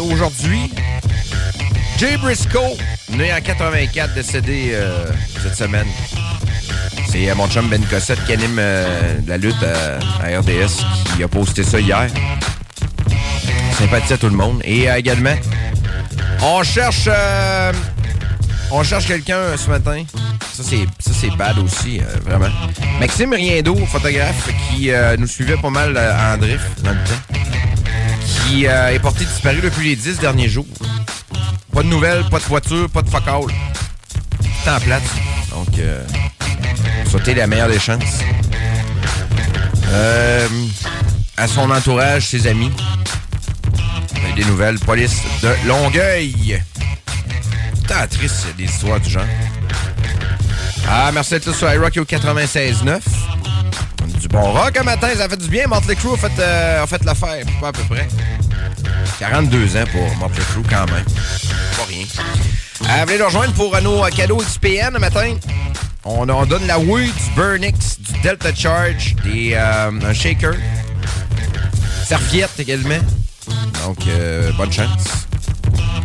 Aujourd'hui, Jay Briscoe, né en quatre-vingt-quatre, décédé euh, cette semaine. C'est euh, mon chum Ben Cossette qui anime euh, la lutte euh, à R D S, qui a posté ça hier. Sympathie à tout le monde. Et euh, également, on cherche, euh, on cherche quelqu'un euh, ce matin. Ça, c'est, ça, c'est bad aussi, euh, vraiment. Maxime Riendeau, photographe, qui euh, nous suivait pas mal euh, en drift dans le temps, qui euh, est porté disparu depuis les dix derniers jours. Pas de nouvelles, pas de voiture, pas de fuck all. Tout en plate. Donc, euh, sauter la meilleure des chances. Euh, à son entourage, ses amis. On a eu des nouvelles. Police de Longueuil. Putain, triste, des histoires du genre. Ah, merci d'être là sur iRock au quatre-vingt-seize neuf. On a du bon rock un matin, ça a fait du bien. Mötley Crüe a fait, euh, a fait l'affaire, pas à peu près. quarante-deux ans pour Mötley Crüe quand même. Pas rien. Ah, venez nous rejoindre pour nos cadeaux X P N le matin. On, on donne la Wii, du Burnix, du Delta Charge, des, euh, un shaker, serviette également. Donc, euh, bonne chance.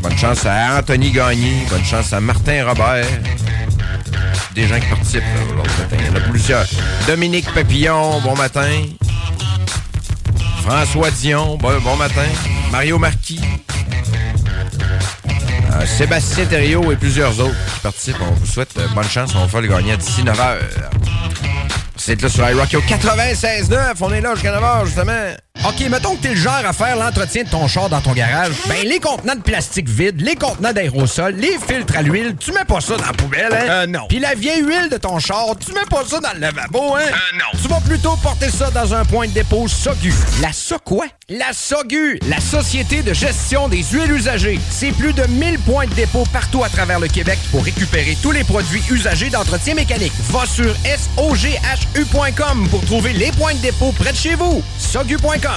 Bonne chance à Anthony Gagné. Bonne chance à Martin Robert. Des gens qui participent l'autre matin. Il y en a plusieurs. Dominique Papillon, bon matin. François Dion, bon, bon matin. Mario Marquis. Euh, Sébastien Thériault et plusieurs autres qui participent. On vous souhaite euh, bonne chance. On va faire le gagnant d'ici neuf heures. C'est là sur iRock au quatre-vingt-seize neuf. On est là jusqu'à neuf heures, justement. OK, mettons que t'es le genre à faire l'entretien de ton char dans ton garage. Ben, les contenants de plastique vide, les contenants d'aérosol, les filtres à l'huile, tu mets pas ça dans la poubelle, hein? Euh, non. Puis la vieille huile de ton char, tu mets pas ça dans le lavabo, hein? Euh, non. Tu vas plutôt porter ça dans un point de dépôt SOGHU. La SOGHU quoi? La SOGHU, la Société de gestion des huiles usagées. C'est plus de mille points de dépôt partout à travers le Québec pour récupérer tous les produits usagés d'entretien mécanique. Va sur S O G H U point com pour trouver les points de dépôt près de chez vous. SOGHU point com.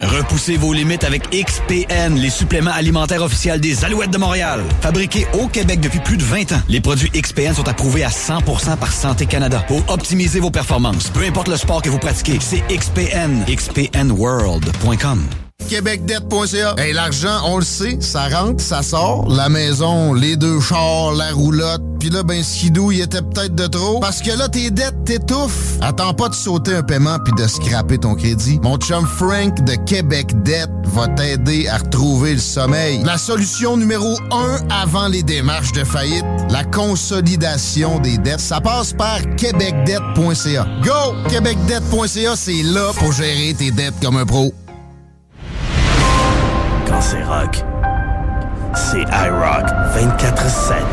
Repoussez vos limites avec X P N, les suppléments alimentaires officiels des Alouettes de Montréal. Fabriqués au Québec depuis plus de vingt ans, les produits X P N sont approuvés à cent pour cent par Santé Canada pour optimiser vos performances. Peu importe le sport que vous pratiquez, c'est X P N. X P N World point com. Québecdette point C A. Hey, l'argent, on le sait, ça rentre, ça sort. La maison, les deux chars, la roulotte. Puis là, ben, skidou, il était peut-être de trop. Parce que là, tes dettes t'étouffent. Attends pas de sauter un paiement puis de scraper ton crédit. Mon chum Frank de Québecdette va t'aider à retrouver le sommeil. La solution numéro un avant les démarches de faillite, la consolidation des dettes, ça passe par Québecdette point C A. Go! Québecdette point C A, c'est là pour gérer tes dettes comme un pro. Quand c'est rock, c'est iRock vingt-quatre sept.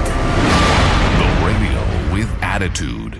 The radio with attitude.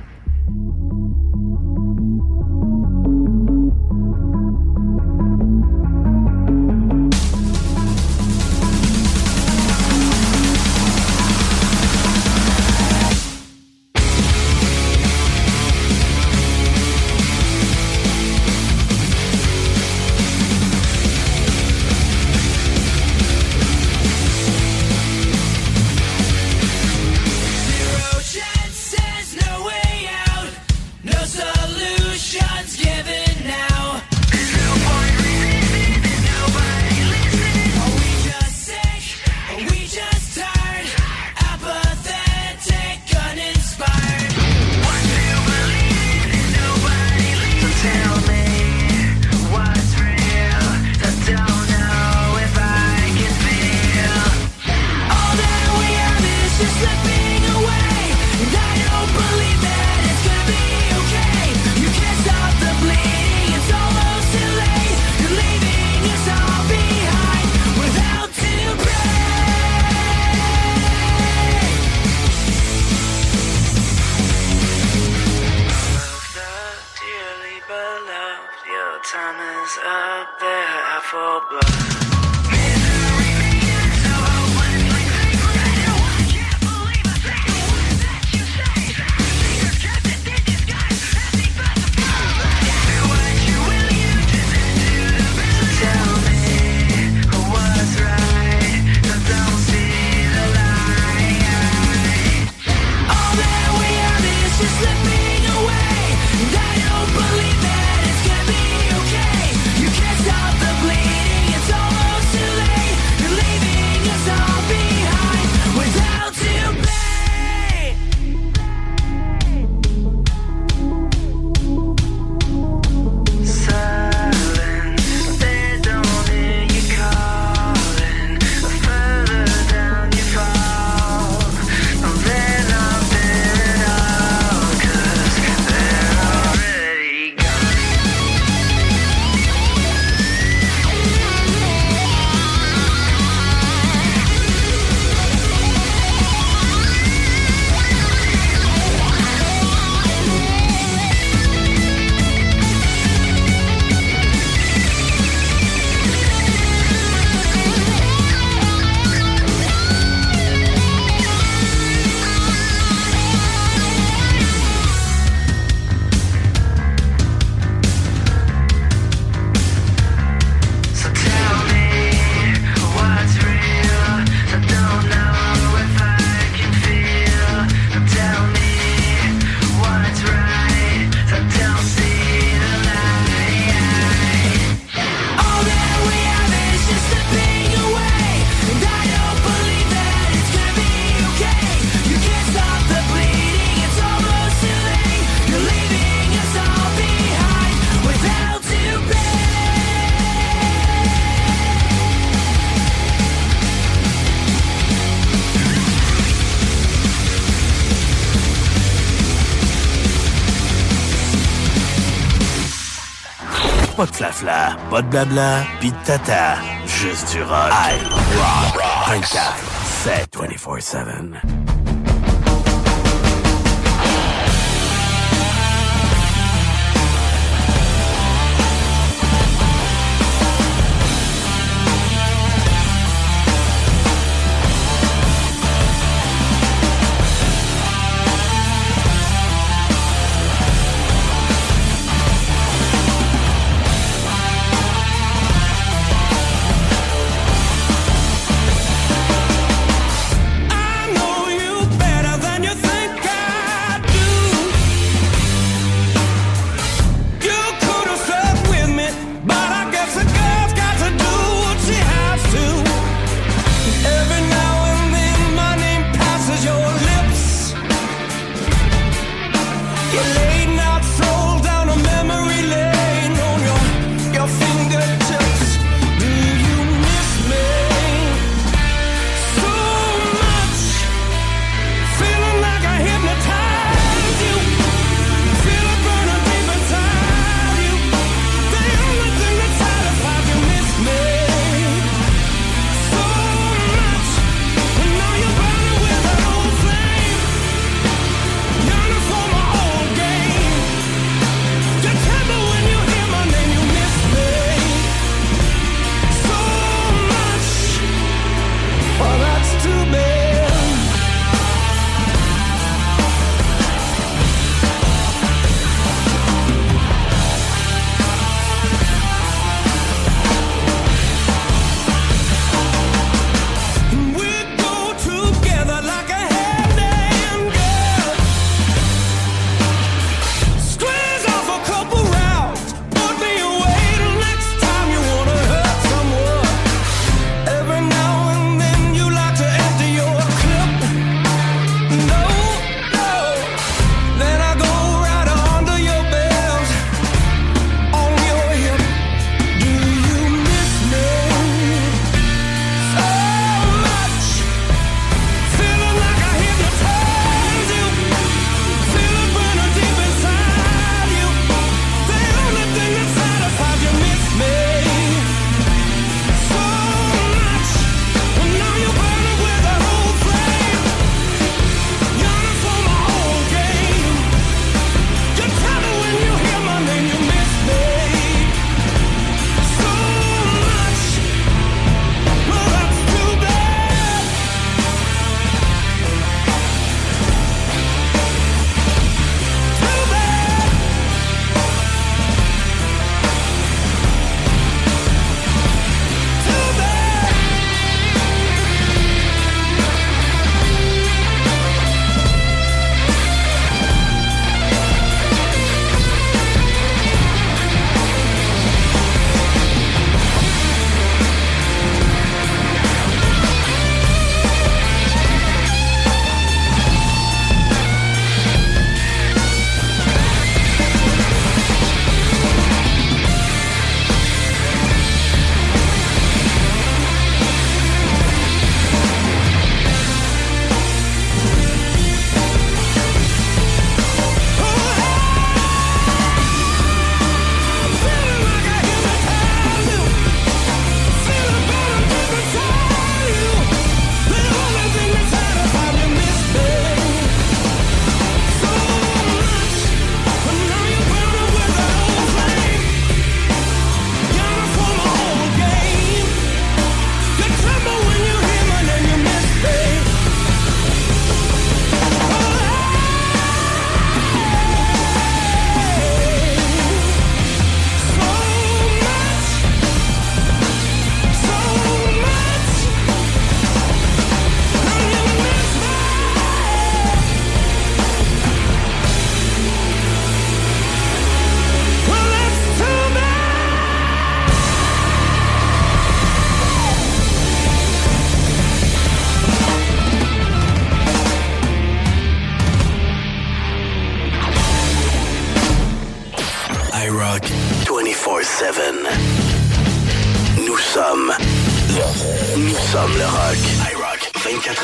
It's all Pas de flafla, pas de blabla, pis de tata. Juste du rock. iRock. vingt-quatre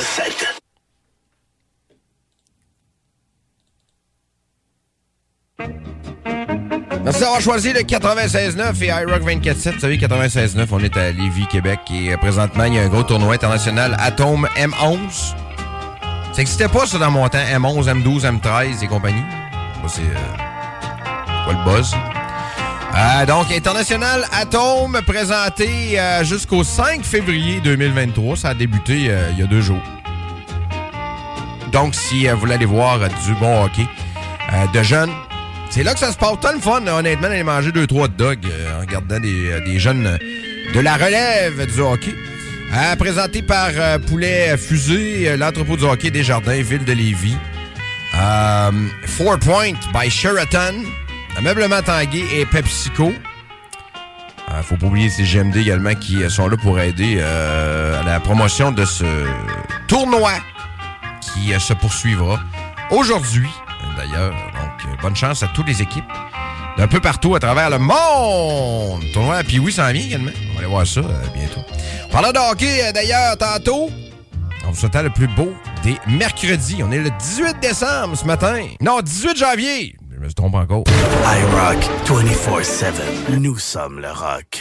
sept. vingt-quatre sept. Merci d'avoir choisi le quatre-vingt-seize neuf et iRock vingt-quatre sept. Vous savez, quatre-vingt-seize neuf, on est à Lévis, Québec. Et présentement, il y a un gros tournoi international Atom M onze. Ça n'existait pas, ça, dans mon temps. M onze, M douze, M treize et compagnie. C'est euh, quoi le buzz? Euh, donc, International Atom, présenté euh, jusqu'au cinq février deux mille vingt-trois. Ça a débuté euh, il y a deux jours. Donc, si euh, vous voulez aller voir euh, du bon hockey euh, de jeunes, c'est là que ça se passe. Tant le fun, honnêtement, d'aller manger deux trois hot dogs euh, en regardant des, euh, des jeunes de la relève du hockey. Euh, présenté par euh, Poulet Fusée, euh, l'entrepôt du hockey Desjardins, Ville de Lévis. Euh, Four Point by Sheraton. Ameublement Tanguay et PepsiCo. Euh, faut pas oublier ces G M D également qui sont là pour aider euh, à la promotion de ce tournoi qui euh, se poursuivra aujourd'hui, d'ailleurs. Donc, euh, bonne chance à toutes les équipes d'un peu partout à travers le monde. Le tournoi à Pee-Wee s'en vient également. On va aller voir ça euh, bientôt. Parlant de hockey, euh, d'ailleurs, tantôt, on vous souhaite le plus beau des mercredis. On est le dix-huit décembre ce matin. Non, dix-huit janvier. Je me trompe encore. iRock vingt-quatre sept. Nous sommes le rock.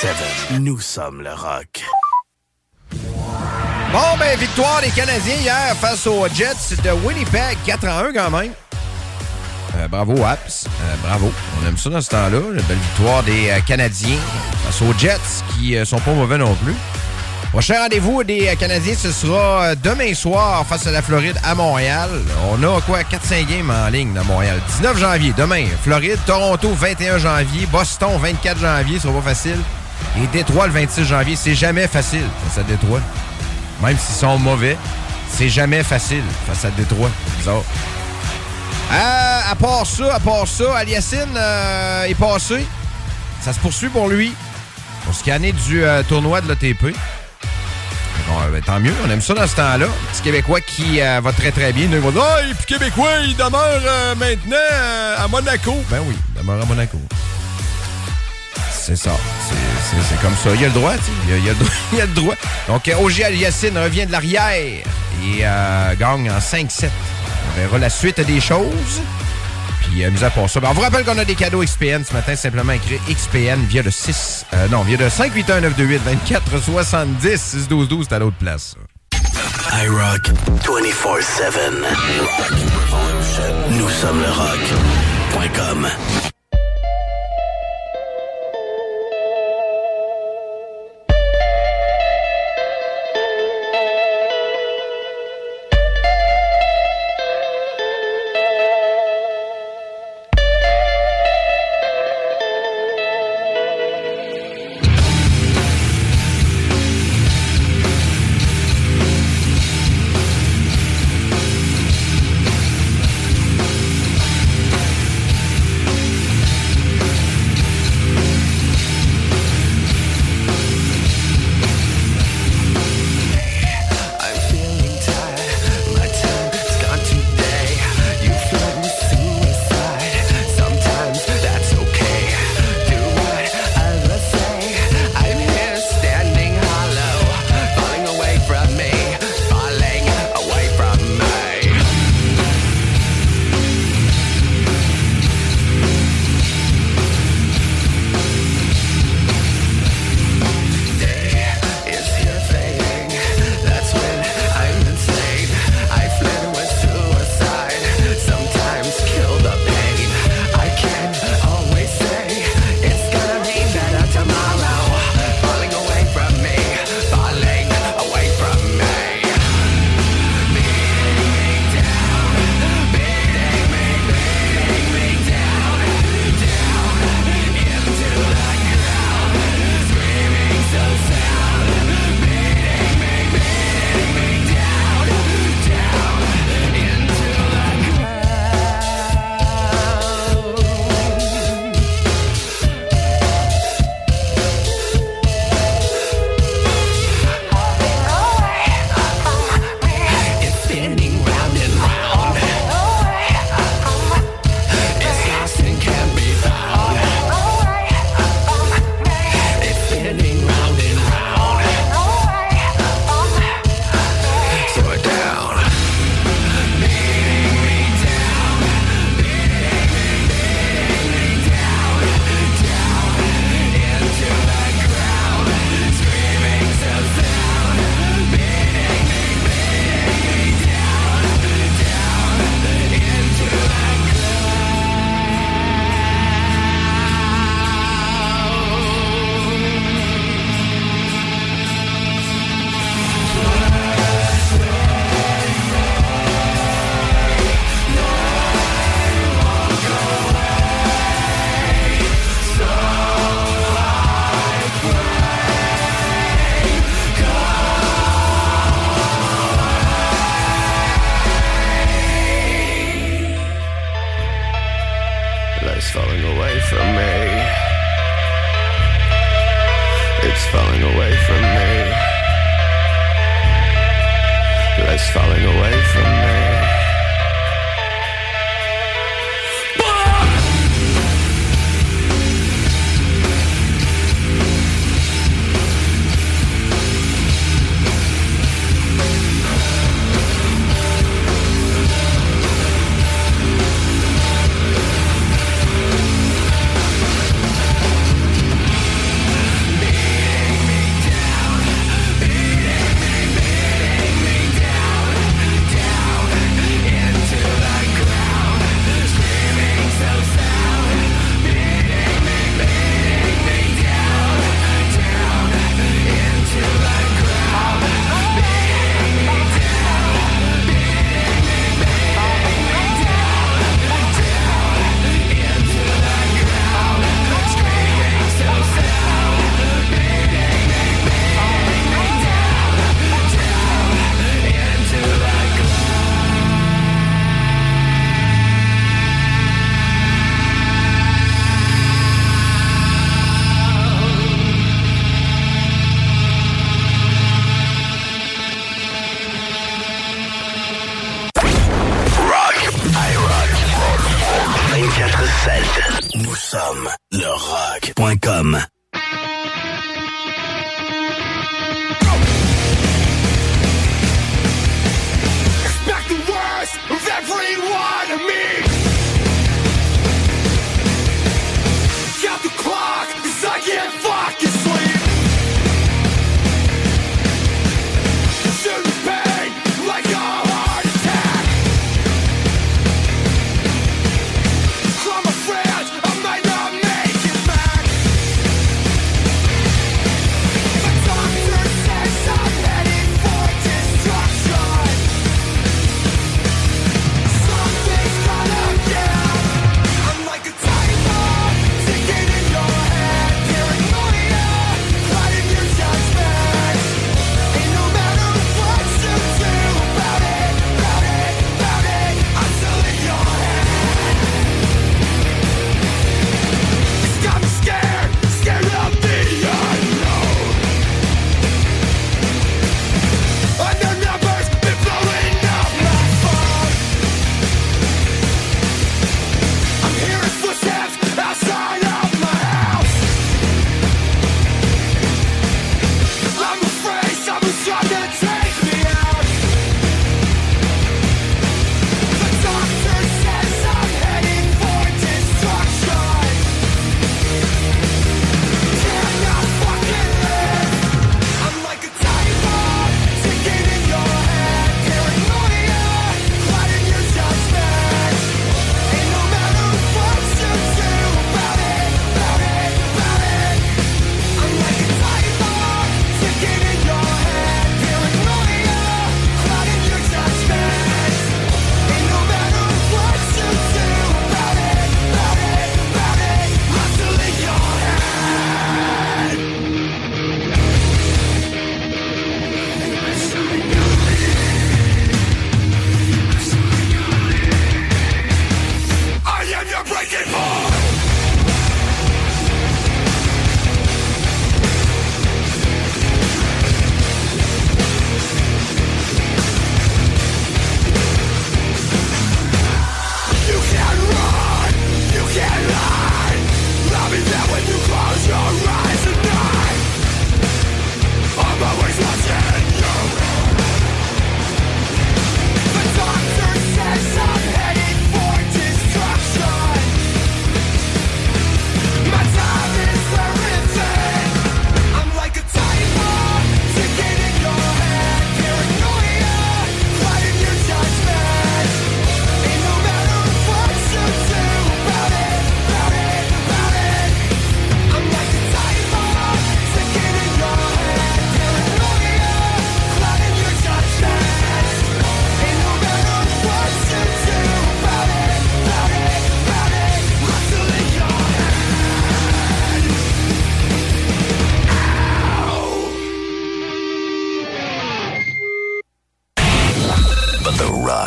sept. Nous sommes le rock. Bon, ben, victoire des Canadiens hier face aux Jets de Winnipeg. quatre à un quand même. Euh, bravo, Habs. Euh, bravo. On aime ça dans ce temps-là. La belle victoire des euh, Canadiens face aux Jets qui euh, sont pas mauvais non plus. Prochain rendez-vous des Canadiens, ce sera demain soir face à la Floride à Montréal. On a quoi? quatre à cinq games en ligne à Montréal. dix-neuf janvier, demain, Floride. Toronto, vingt et un janvier. Boston, vingt-quatre janvier, ce sera pas facile. Et Détroit, le vingt-six janvier, c'est jamais facile face à Détroit. Même s'ils sont mauvais, c'est jamais facile face à Détroit. C'est bizarre. Euh, à part ça, à part ça, Aliassime euh, est passé. Ça se poursuit pour lui. Pour ce qui est du euh, tournoi de l'A T P. Bon, ben, tant mieux, on aime ça dans ce temps-là. Petit Québécois qui euh, va très très bien. Ils vont dire, ah, oh, et puis Québécois, il demeure euh, maintenant euh, à Monaco. Ben oui, il demeure à Monaco. C'est ça, c'est, c'est, c'est comme ça. Il a le droit, tu sais, il, il, il a le droit. Donc, Auger-Aliassime revient de l'arrière et euh, gagne en cinq sept. On verra la suite des choses. Puis, euh, mis à part ça, ben, on vous rappelle qu'on a des cadeaux X P N ce matin. Simplement écrire X P N via le six... Euh, non, via le cinq huit un neuf deux huit deux quatre sept zéro six un deux un deux. C'est à l'autre place. iRock vingt-quatre sept. Nous sommes le rock point com.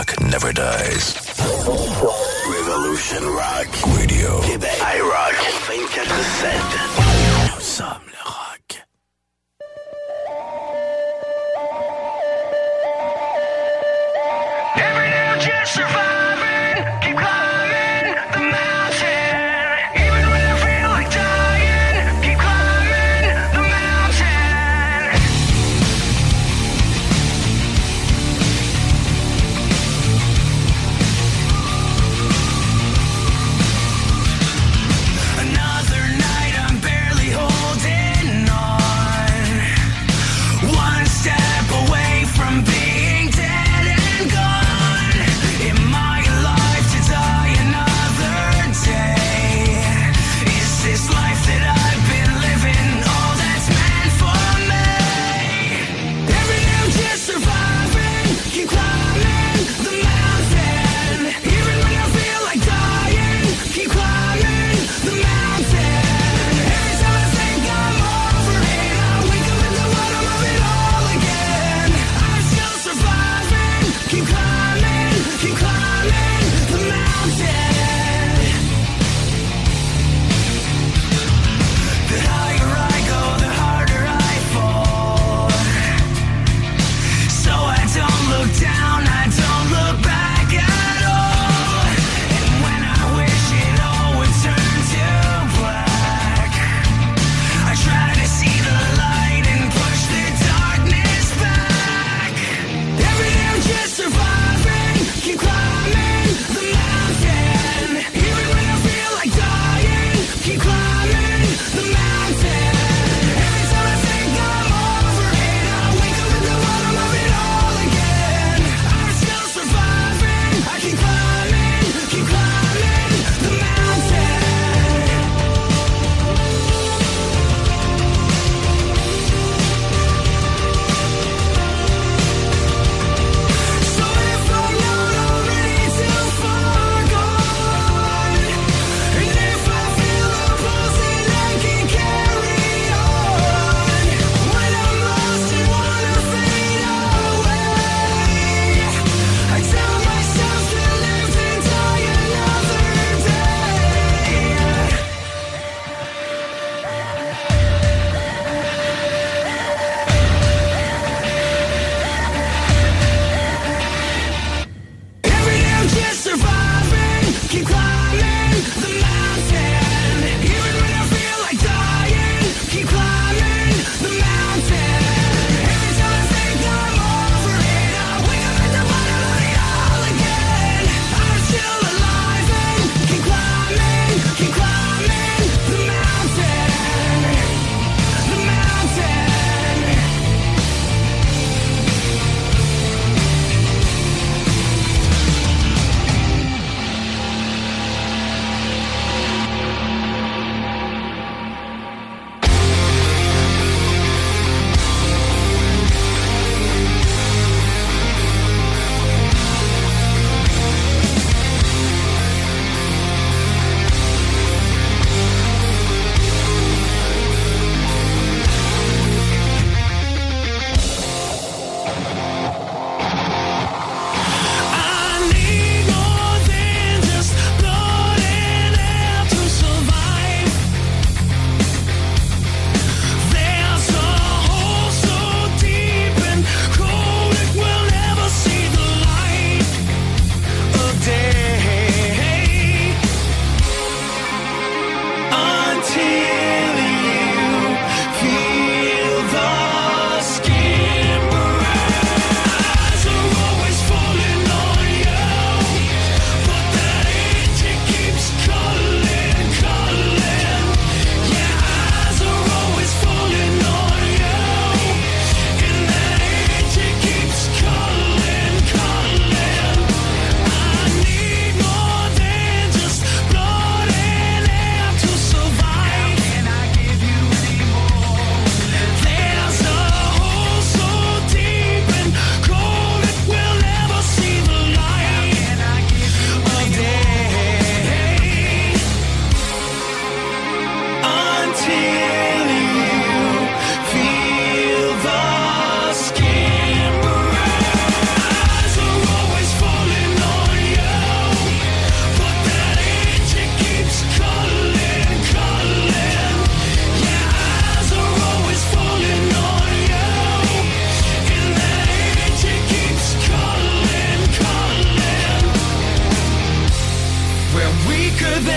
rock never dies. Revolution Rock Radio. Québec. iRock vingt-quatre sept. Nous sommes le rock. Every now just surviving. Keep climbing the mountain. Even when I feel like dying. Keep climbing the mountain. Another night I'm barely holding.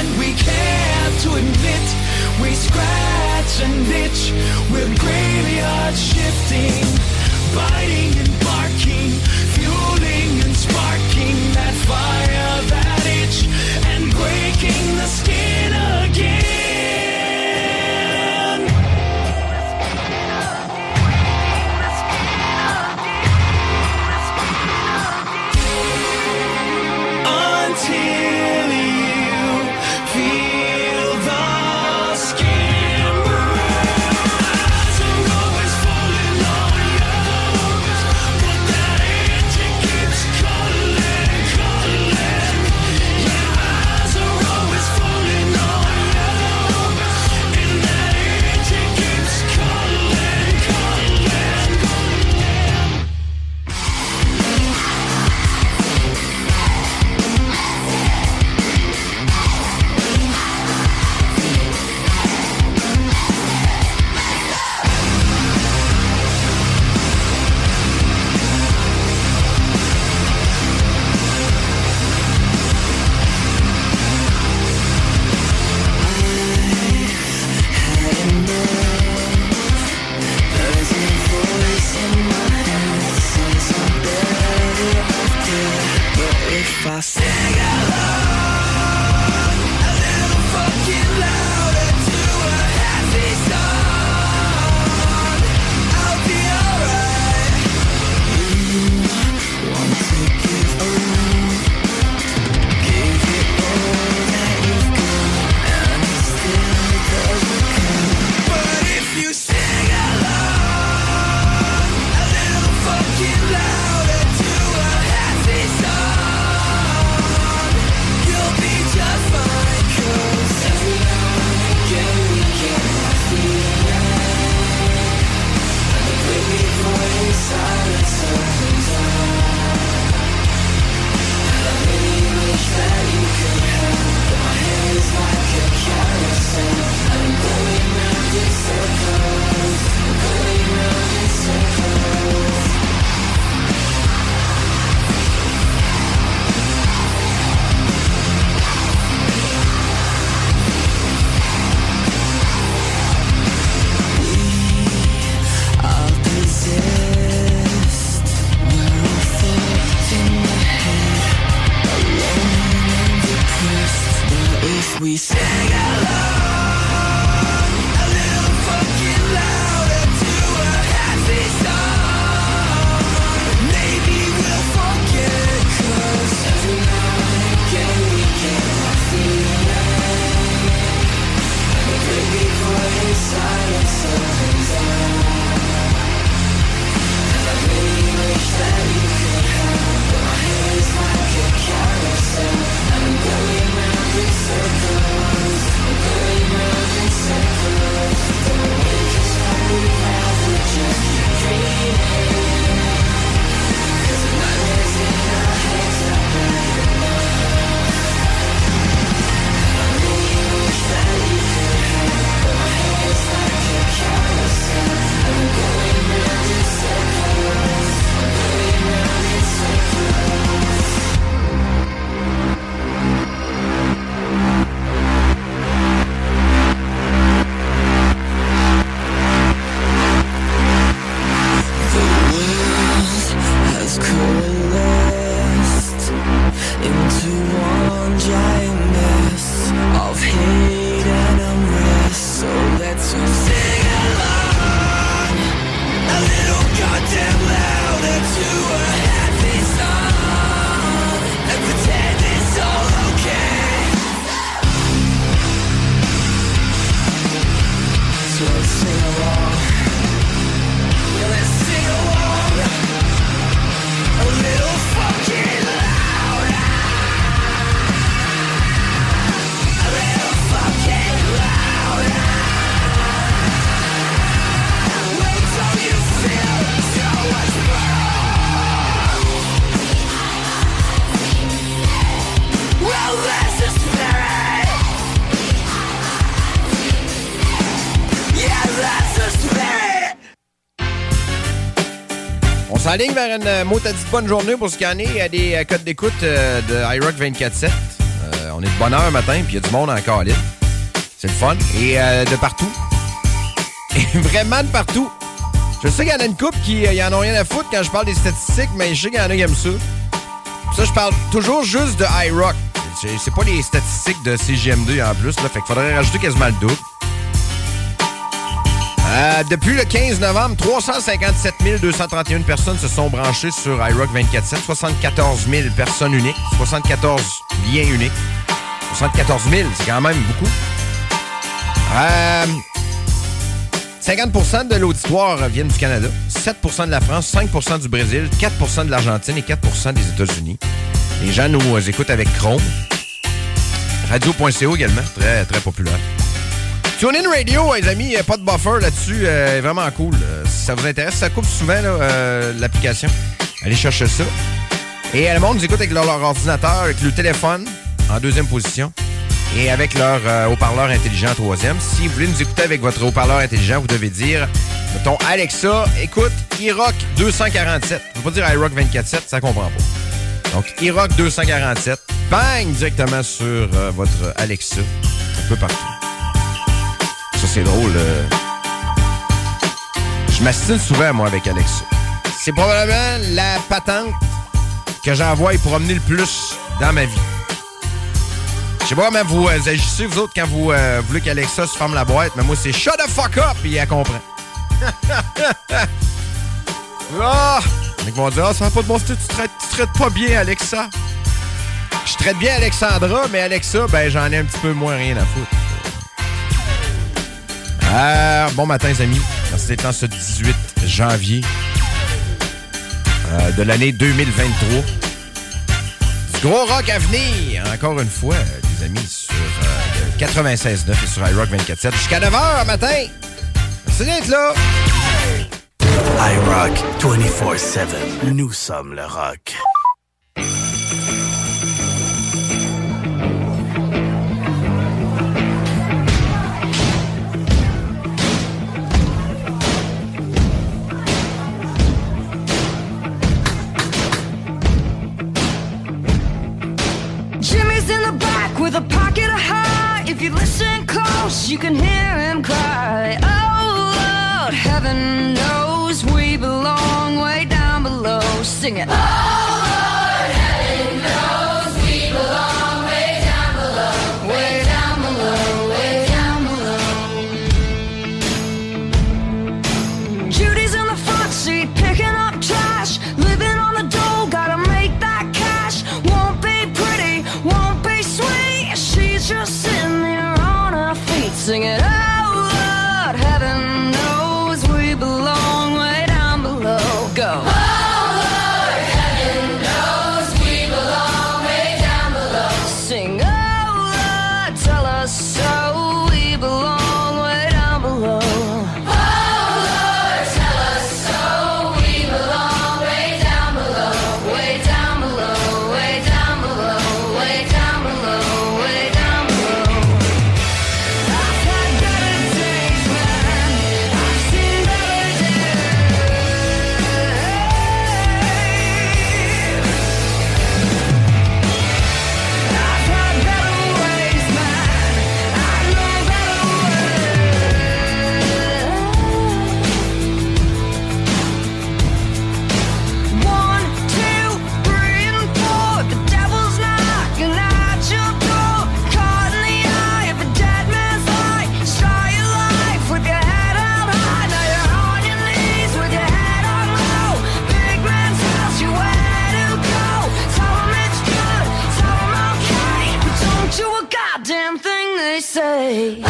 and we care to admit we scratch and itch. We're graveyard shifting, biting and barking, fueling and sparking that fire, that itch, and breaking the skin again. En ligne vers une mot à dit bonne journée pour scanner à des codes d'écoute de iRock vingt-quatre sept. Euh, on est de bonne heure matin, puis il y a du monde encore là. C'est le fun. Et euh, de partout. Et vraiment de partout. Je sais qu'il y en a une couple qui euh, y en ont rien à foutre quand je parle des statistiques, mais je sais qu'il y en a qui aiment ça. Puis ça, je parle toujours juste de iRock. C'est, c'est pas les statistiques de C G M deux en plus, là. Fait qu'il faudrait rajouter quasiment le double. Euh, depuis le quinze novembre, trois cent cinquante-sept mille deux cent trente et un personnes se sont branchées sur iRock vingt-quatre sept. soixante-quatorze mille personnes uniques. soixante-quatorze liens uniques. soixante-quatorze mille, c'est quand même beaucoup. Euh, cinquante pour cent de l'auditoire viennent du Canada, sept pour cent de la France, cinq pour cent du Brésil, quatre pour cent de l'Argentine et quatre pour cent des États-Unis. Les gens nous écoutent avec Chrome. Radio.co également, très, très populaire. TuneIn Radio, les amis, pas de buffer là-dessus, euh, vraiment cool. Euh, si ça vous intéresse, ça coupe souvent là, euh, l'application. Allez chercher ça. Et le monde nous écoute avec leur, leur ordinateur, avec le téléphone, en deuxième position. Et avec leur euh, haut-parleur intelligent en troisième. Si vous voulez nous écouter avec votre haut-parleur intelligent, vous devez dire, mettons, Alexa, écoute iRock deux cent quarante-sept. Je ne veux pas dire iRock vingt-quatre sept, ça comprend pas. Donc, iRock deux cent quarante-sept, bang, directement sur euh, votre Alexa. Un peu partout. Ça, c'est drôle. Euh... Je m'astine souvent, moi, avec Alexa. C'est probablement la patente que j'envoie pour emmener le plus dans ma vie. Je sais pas comment vous, euh, vous agissez, vous autres, quand vous euh, voulez qu'Alexa se ferme la boîte, mais moi, c'est « Shut the fuck up » et elle comprend. Ah! Les mecs vont dire « Ah, ça va pas de bon style, tu traites, tu traites pas bien Alexa. » Je traite bien Alexandra, mais Alexa, ben j'en ai un petit peu moins rien à foutre. Euh, bon matin, les amis. Merci d'être en ce dix-huit janvier euh, de l'année deux mille vingt-trois. Gros rock à venir, encore une fois, les amis, sur euh, quatre-vingt-seize neuf et sur iRock vingt-quatre sept jusqu'à neuf heures matin. Merci d'être là. iRock vingt-quatre sept, nous sommes le rock. With a pocket of heart, if you listen close, you can hear him cry. Oh Lord, heaven knows we belong way down below. Sing it. Oh Lord, heaven knows we belong way down below, way down below, way down below. Judy's in the front seat picking up trash, living on the dole, gotta make that cash. Won't be pretty, won't be sweet. She's just sitting there on her feet singing, oh Lord, heaven knows we belong way down below. Go. Oh Lord, heaven knows we belong way down below. Sing, oh Lord, tell us so we belong way down below. Oh Lord, tell us so we belong way down below. Way down below, way down below, way down below. Say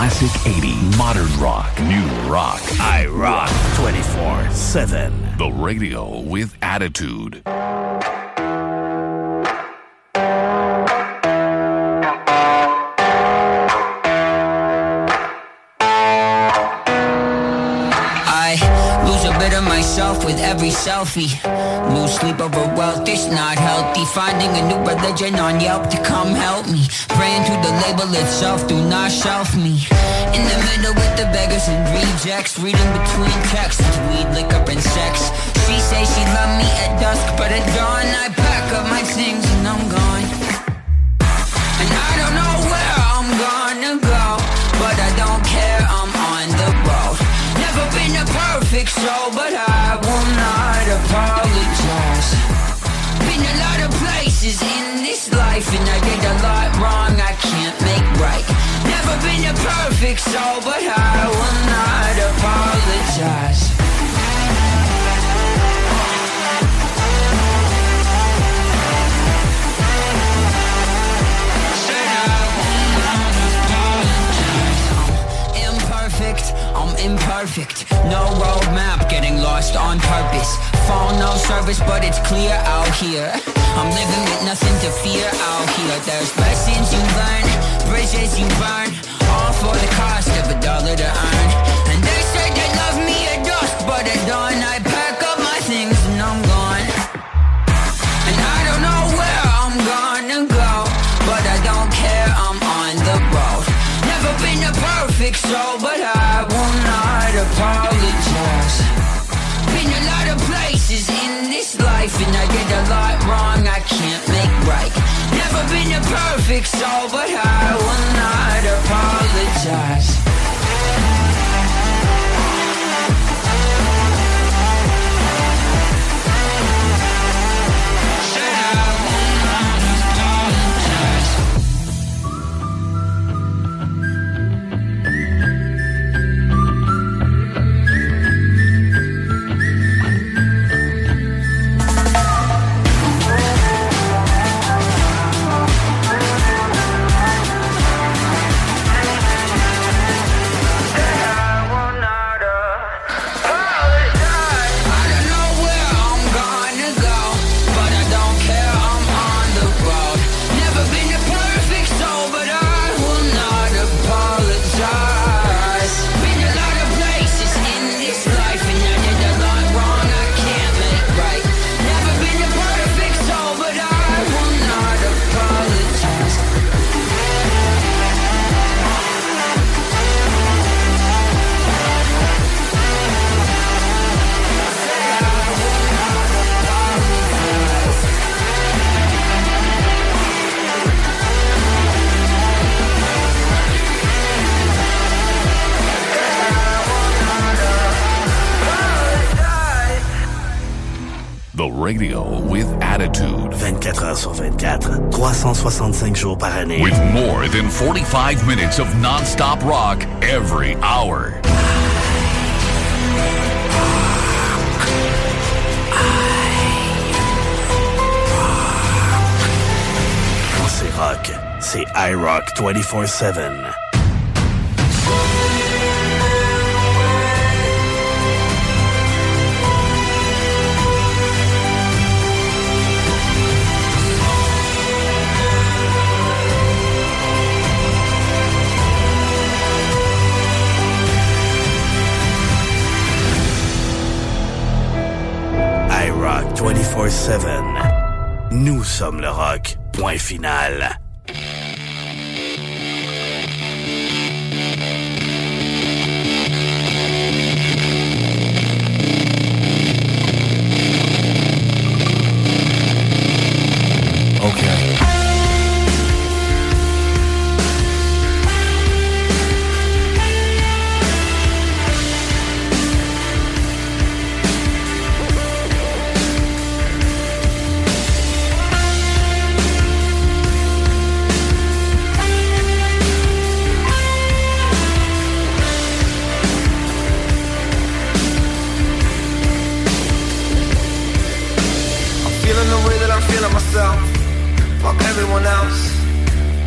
Classic eighties, modern rock, new rock, iRock twenty-four seven. The radio with attitude. With every selfie, lose sleep over wealth, it's not healthy. Finding a new religion on Yelp to come help me. Praying to the label itself, do not shelf me. In the middle with the beggars and rejects, reading between texts, weed, liquor, and sex. She say she love me at dusk, but at dawn I pack up my things and I'm gone. And I don't know where I'm gonna go, but I don't care, I'm on the road. Never been a perfect soul, but I apologize. Been a lot of places in this life, and I did a lot wrong I can't make right. Never been a perfect soul, but I will not apologize. I'm imperfect, no roadmap, getting lost on purpose. Phone no service, but it's clear out here. I'm living with nothing to fear out here. There's lessons you learn, bridges you burn, all for the cost of a dollar to earn. And they said they love me at dusk, but at dawn I pack up my things and I'm gone. And I don't know where I'm gonna go, but I don't care, I'm on the road. Never been a perfect soul, but I will not apologize. Been a lot of places in this life, and I did a lot wrong I can't make right. Never been a perfect soul, but I will not apologize. Radio with attitude. vingt-quatre heures sur vingt-quatre, three sixty-five jours par année. With more than forty-five minutes of non-stop rock every hour. Quand c'est rock, c'est iRock twenty-four seven. twenty-four seven. Nous sommes le rock. Point final. OK.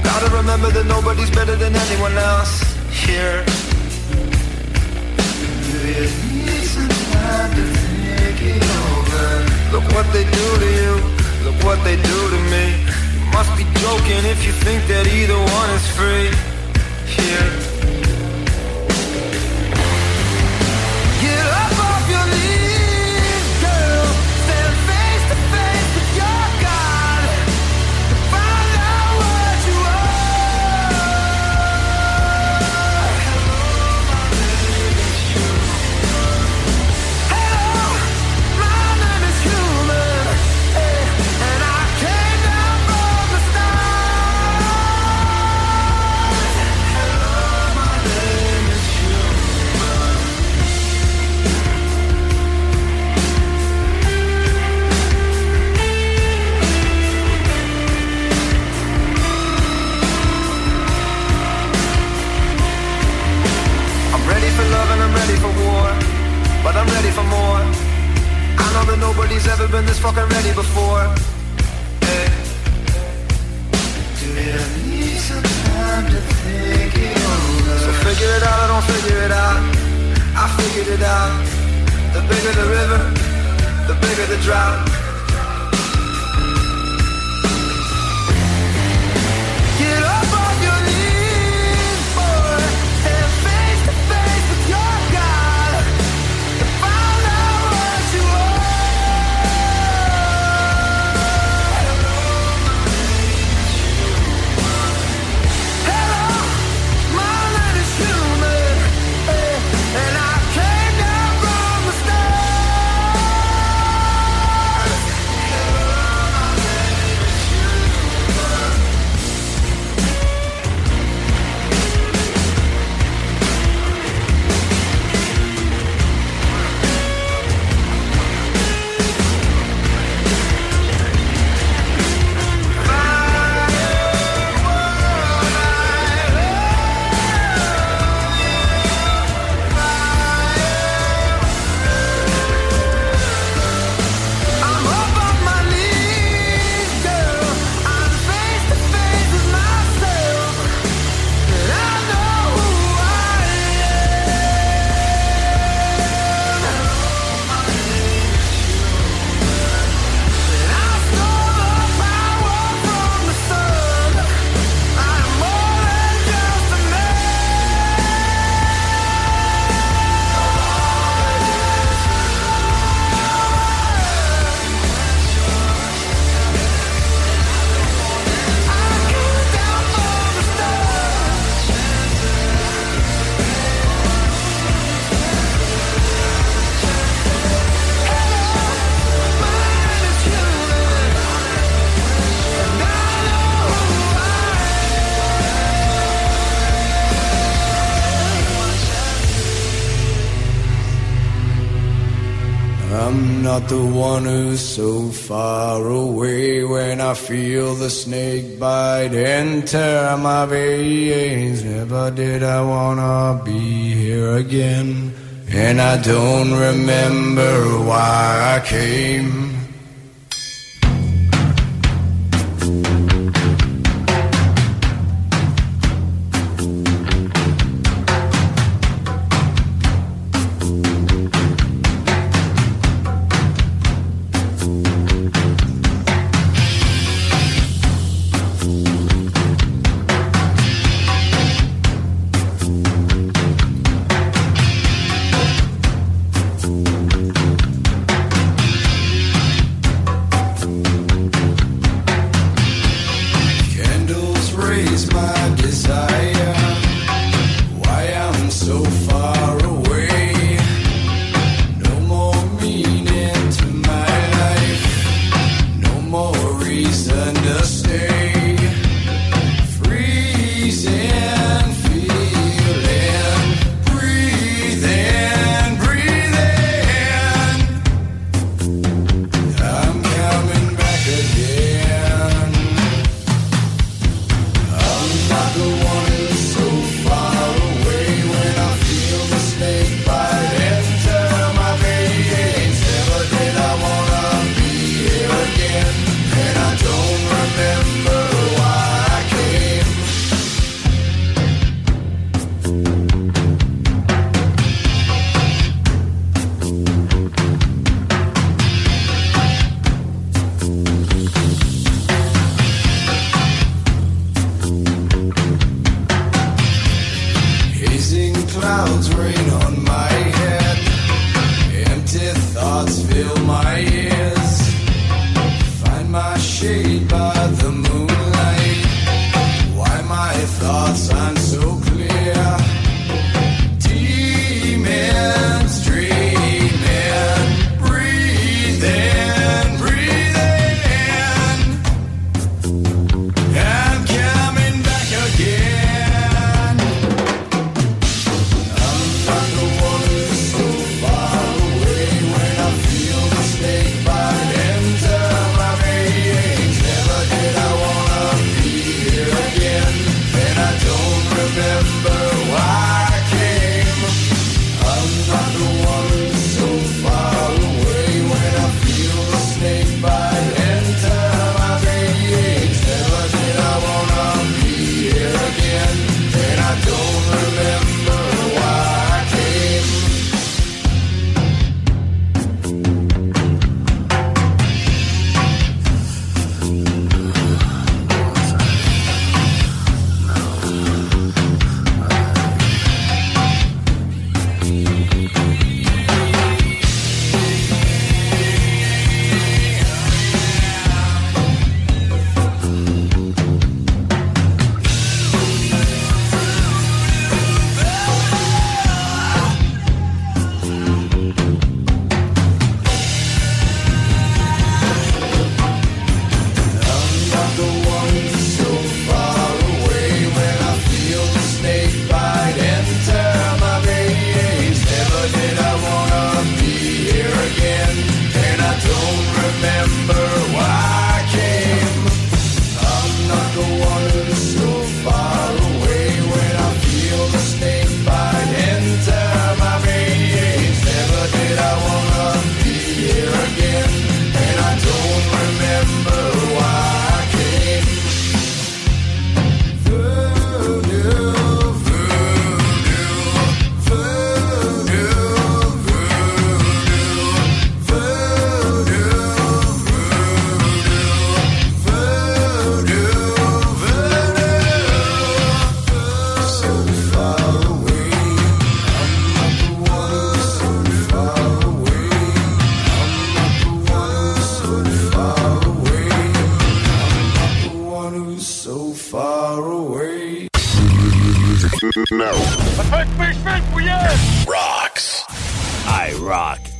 Gotta remember that nobody's better than anyone else. care. You need some time to think it over. Look what they do to you, look what they do to me. You must be joking if you think that either one is free. Here. Get up off your knees, girl. Stand face to face with your God. Find out what you are. Hello, my name is human. Hello, my name is human. Hey, and I came down from the stars. Hello, my name is human. I'm ready for love and I'm ready for war, but I'm ready for more. I know that nobody's ever been this fucking ready before. Hey. Do you need some time to think it over? So figure it out or don't figure it out. I figured it out. The bigger the river, the bigger the drought. Get up on your knees, boy. Stand face to face with your God. To find out what you are. Hello, my name is human. Hey, and I came down from the stars. Hello, my name is human. I'm up on my knees, girl. I'm face to face with myself. And I know who I am. And I stole the power from the sun. I'm more than just a man. I'm not the one who's so far away when I feel the snake bite enter my veins. Never did I wanna be here again, and I don't remember why I came. clouds rain on my head. Empty thoughts fill my ears. Find my shade by the moonlight. Why my thoughts aren't so clear. Demons dreaming, breathing, breathing. I'm coming back again. I'm not the one who's so far away. When I feel the snake bite enter my veins, never did I wanna be here again. And I don't remember why.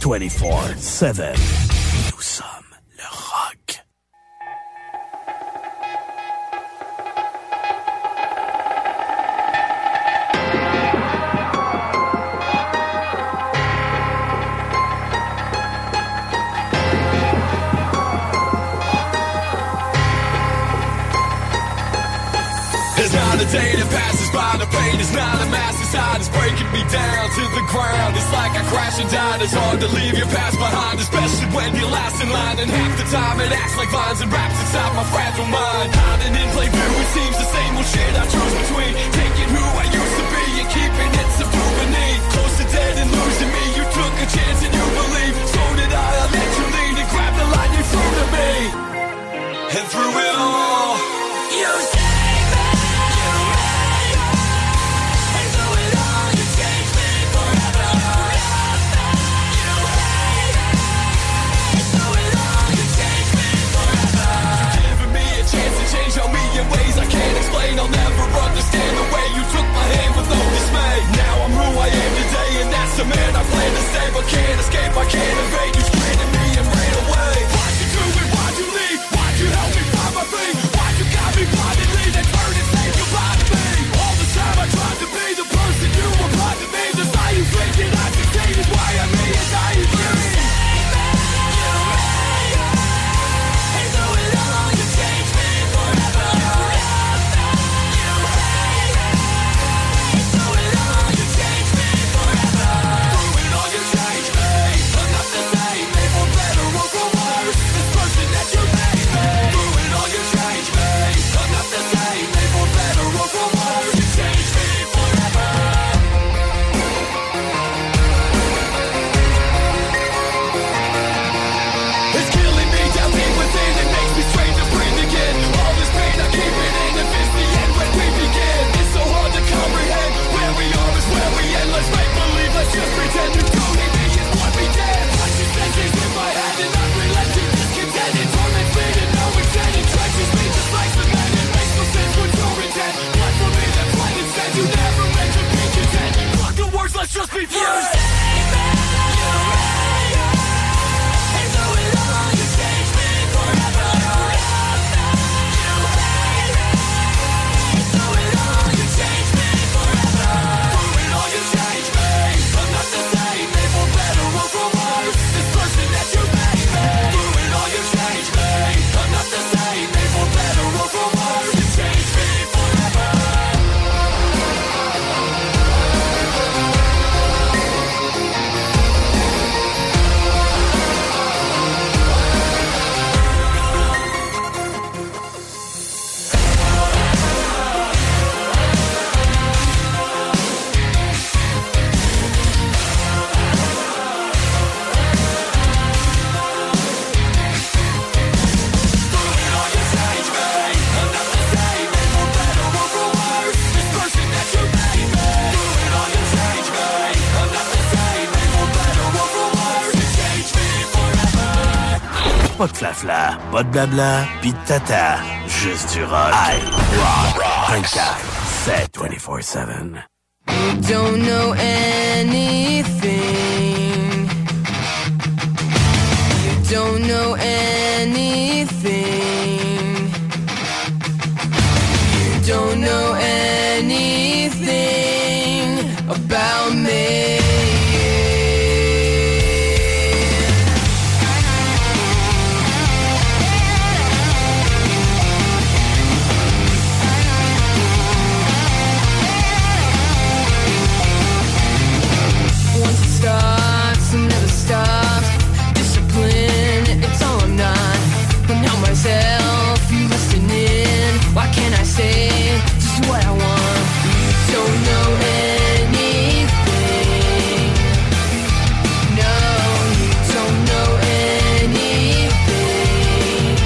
twenty-four seven. Nous sommes le rock. There's not a day that passes by, the pain is not a mass. It's breaking me down to the ground. It's like I crash and died. It's hard to leave your past behind, especially when you're last in line. And half the time it acts like vines and wraps inside my fragile mind. Hiding in plain view, it seems the same old shit I choose between taking who I used to be and keeping it subdued beneath. Close to dead and losing me. You took a chance and you believed. So did I. I let you lead and grabbed the line you threw to me. And through it all, you said. Ways I can't explain, I'll never understand the way you took my hand with no dismay. Now I'm who I am today, and that's the man I plan to stay, but can't escape, I can't evade. You screamed at me and ran away. Why'd you do it? Why'd you leave? Why'd you help me find my feet? Why'd you got me blindly? Then turn and say goodbye to me. All the time I tried to be the person you applied to me. That's how you think that I succeeded. Why am I and I agree? Through it all, you changed me. Pas de flafla, pas de blabla, pis de tata. Juste du rock. iRock. vingt-quatre sept, vingt-quatre sept. You don't know anything. You don't know anything. You don't know anything about me. You listening? Why can't I say just what I want? You don't know anything. No, you don't know anything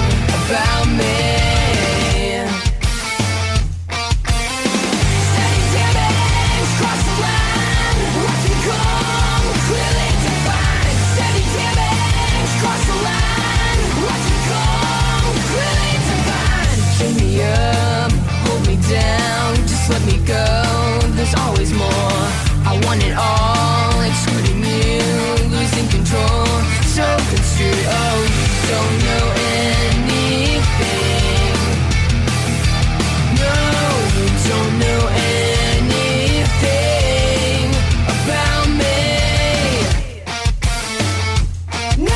about me. Steady damage, cross the line. Rock and come, clearly defined. Steady damage, cross the line. Rock and come. Really divine. Shake me up, hold me down, just let me go. There's always more. I want it all, excluding you, losing control, so construed. Oh, you don't know anything. No, you don't know anything about me. No.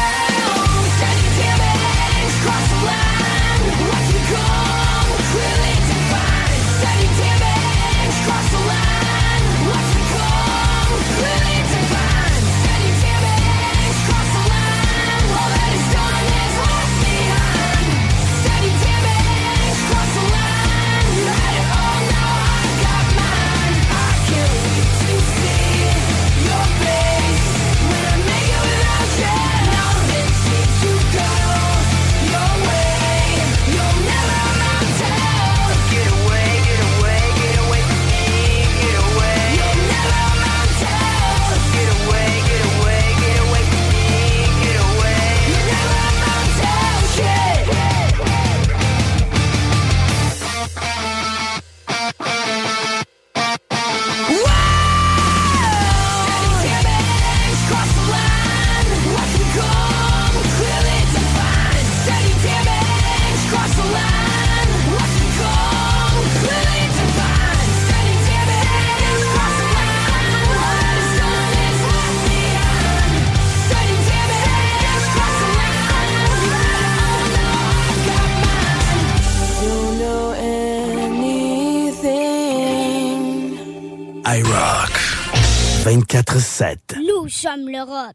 vingt-quatre sept. Nous sommes le rock.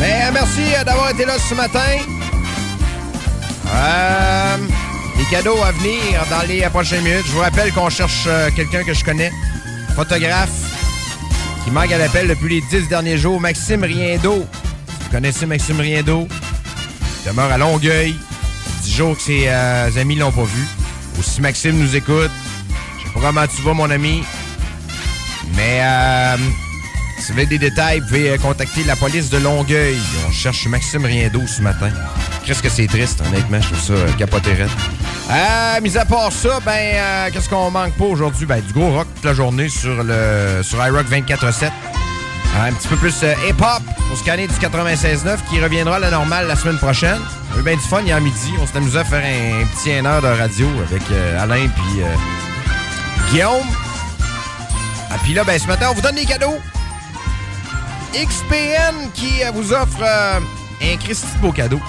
Ben, merci d'avoir été là ce matin. Euh, les cadeaux à venir dans les prochaines minutes. Je vous rappelle qu'on cherche quelqu'un que je connais, photographe, qui manque à l'appel depuis les dix derniers jours, Maxime Riendeau. Si vous connaissez Maxime Riendeau, il demeure à Longueuil. dix jours que ses euh, amis l'ont pas vu. Ou si Maxime nous écoute, je sais pas comment tu vas, mon ami. Mais euh, si vous voulez des détails, vous pouvez contacter la police de Longueuil. On cherche Maxime Riendeau ce matin. Qu'est-ce que c'est triste, honnêtement, je trouve ça euh, capotérette. Euh, mis à part ça, ben euh, qu'est-ce qu'on manque pas aujourd'hui? Ben du gros rock toute la journée sur le sur iRock vingt-quatre sept. Un petit peu plus euh, hip-hop pour ce scanner du quatre-vingt-seize neuf qui reviendra à la normale la semaine prochaine. On a eu bien du fun hier midi. On s'est amusé à faire un, un petit une heure de radio avec euh, Alain puis euh, Guillaume. Ah, puis là, ben, ce matin, on vous donne des cadeaux. X P N qui euh, vous offre euh, un Christy beau cadeau.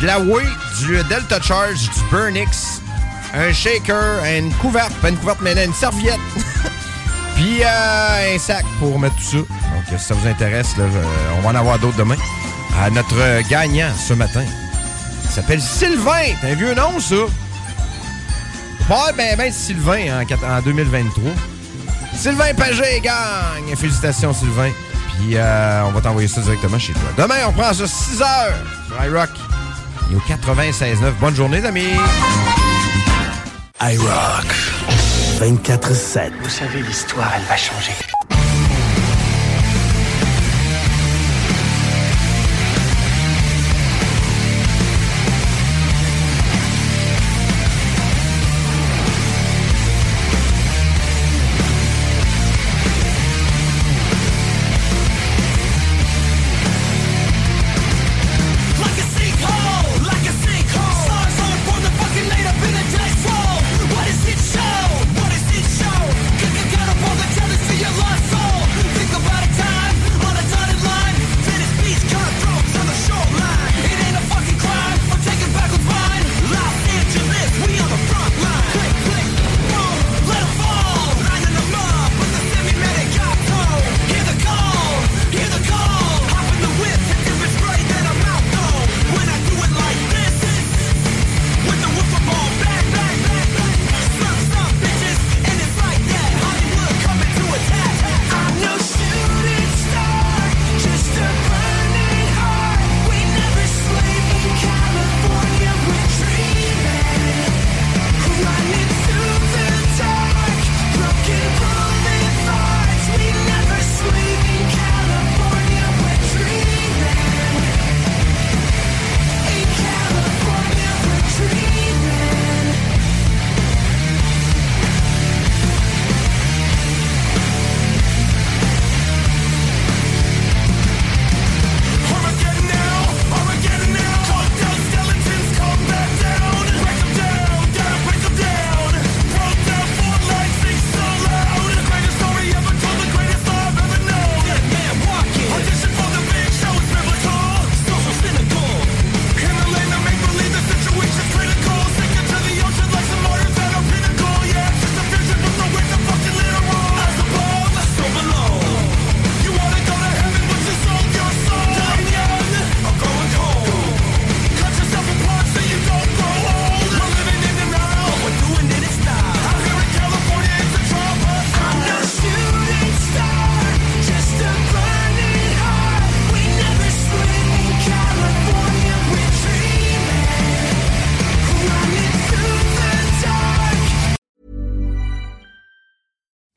De la Whey, du Delta Charge, du Burnix, un shaker, une couverte, pas une couverte, mais là, une serviette. Puis euh, un sac pour mettre tout ça. Donc, si ça vous intéresse, là, euh, on va en avoir d'autres demain. À notre gagnant ce matin, il s'appelle Sylvain. C'est un vieux nom, ça. Pas ben, ben Sylvain en, en deux mille vingt-trois. Sylvain Pagé gagne! Félicitations, Sylvain. Puis euh, on va t'envoyer ça directement chez toi. Demain, on prend ça six heures sur iRock. Et au quatre-vingt-seize neuf. Bonne journée, les amis! iRock vingt-quatre sept. Vous savez, l'histoire, elle va changer.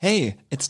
Hey, it's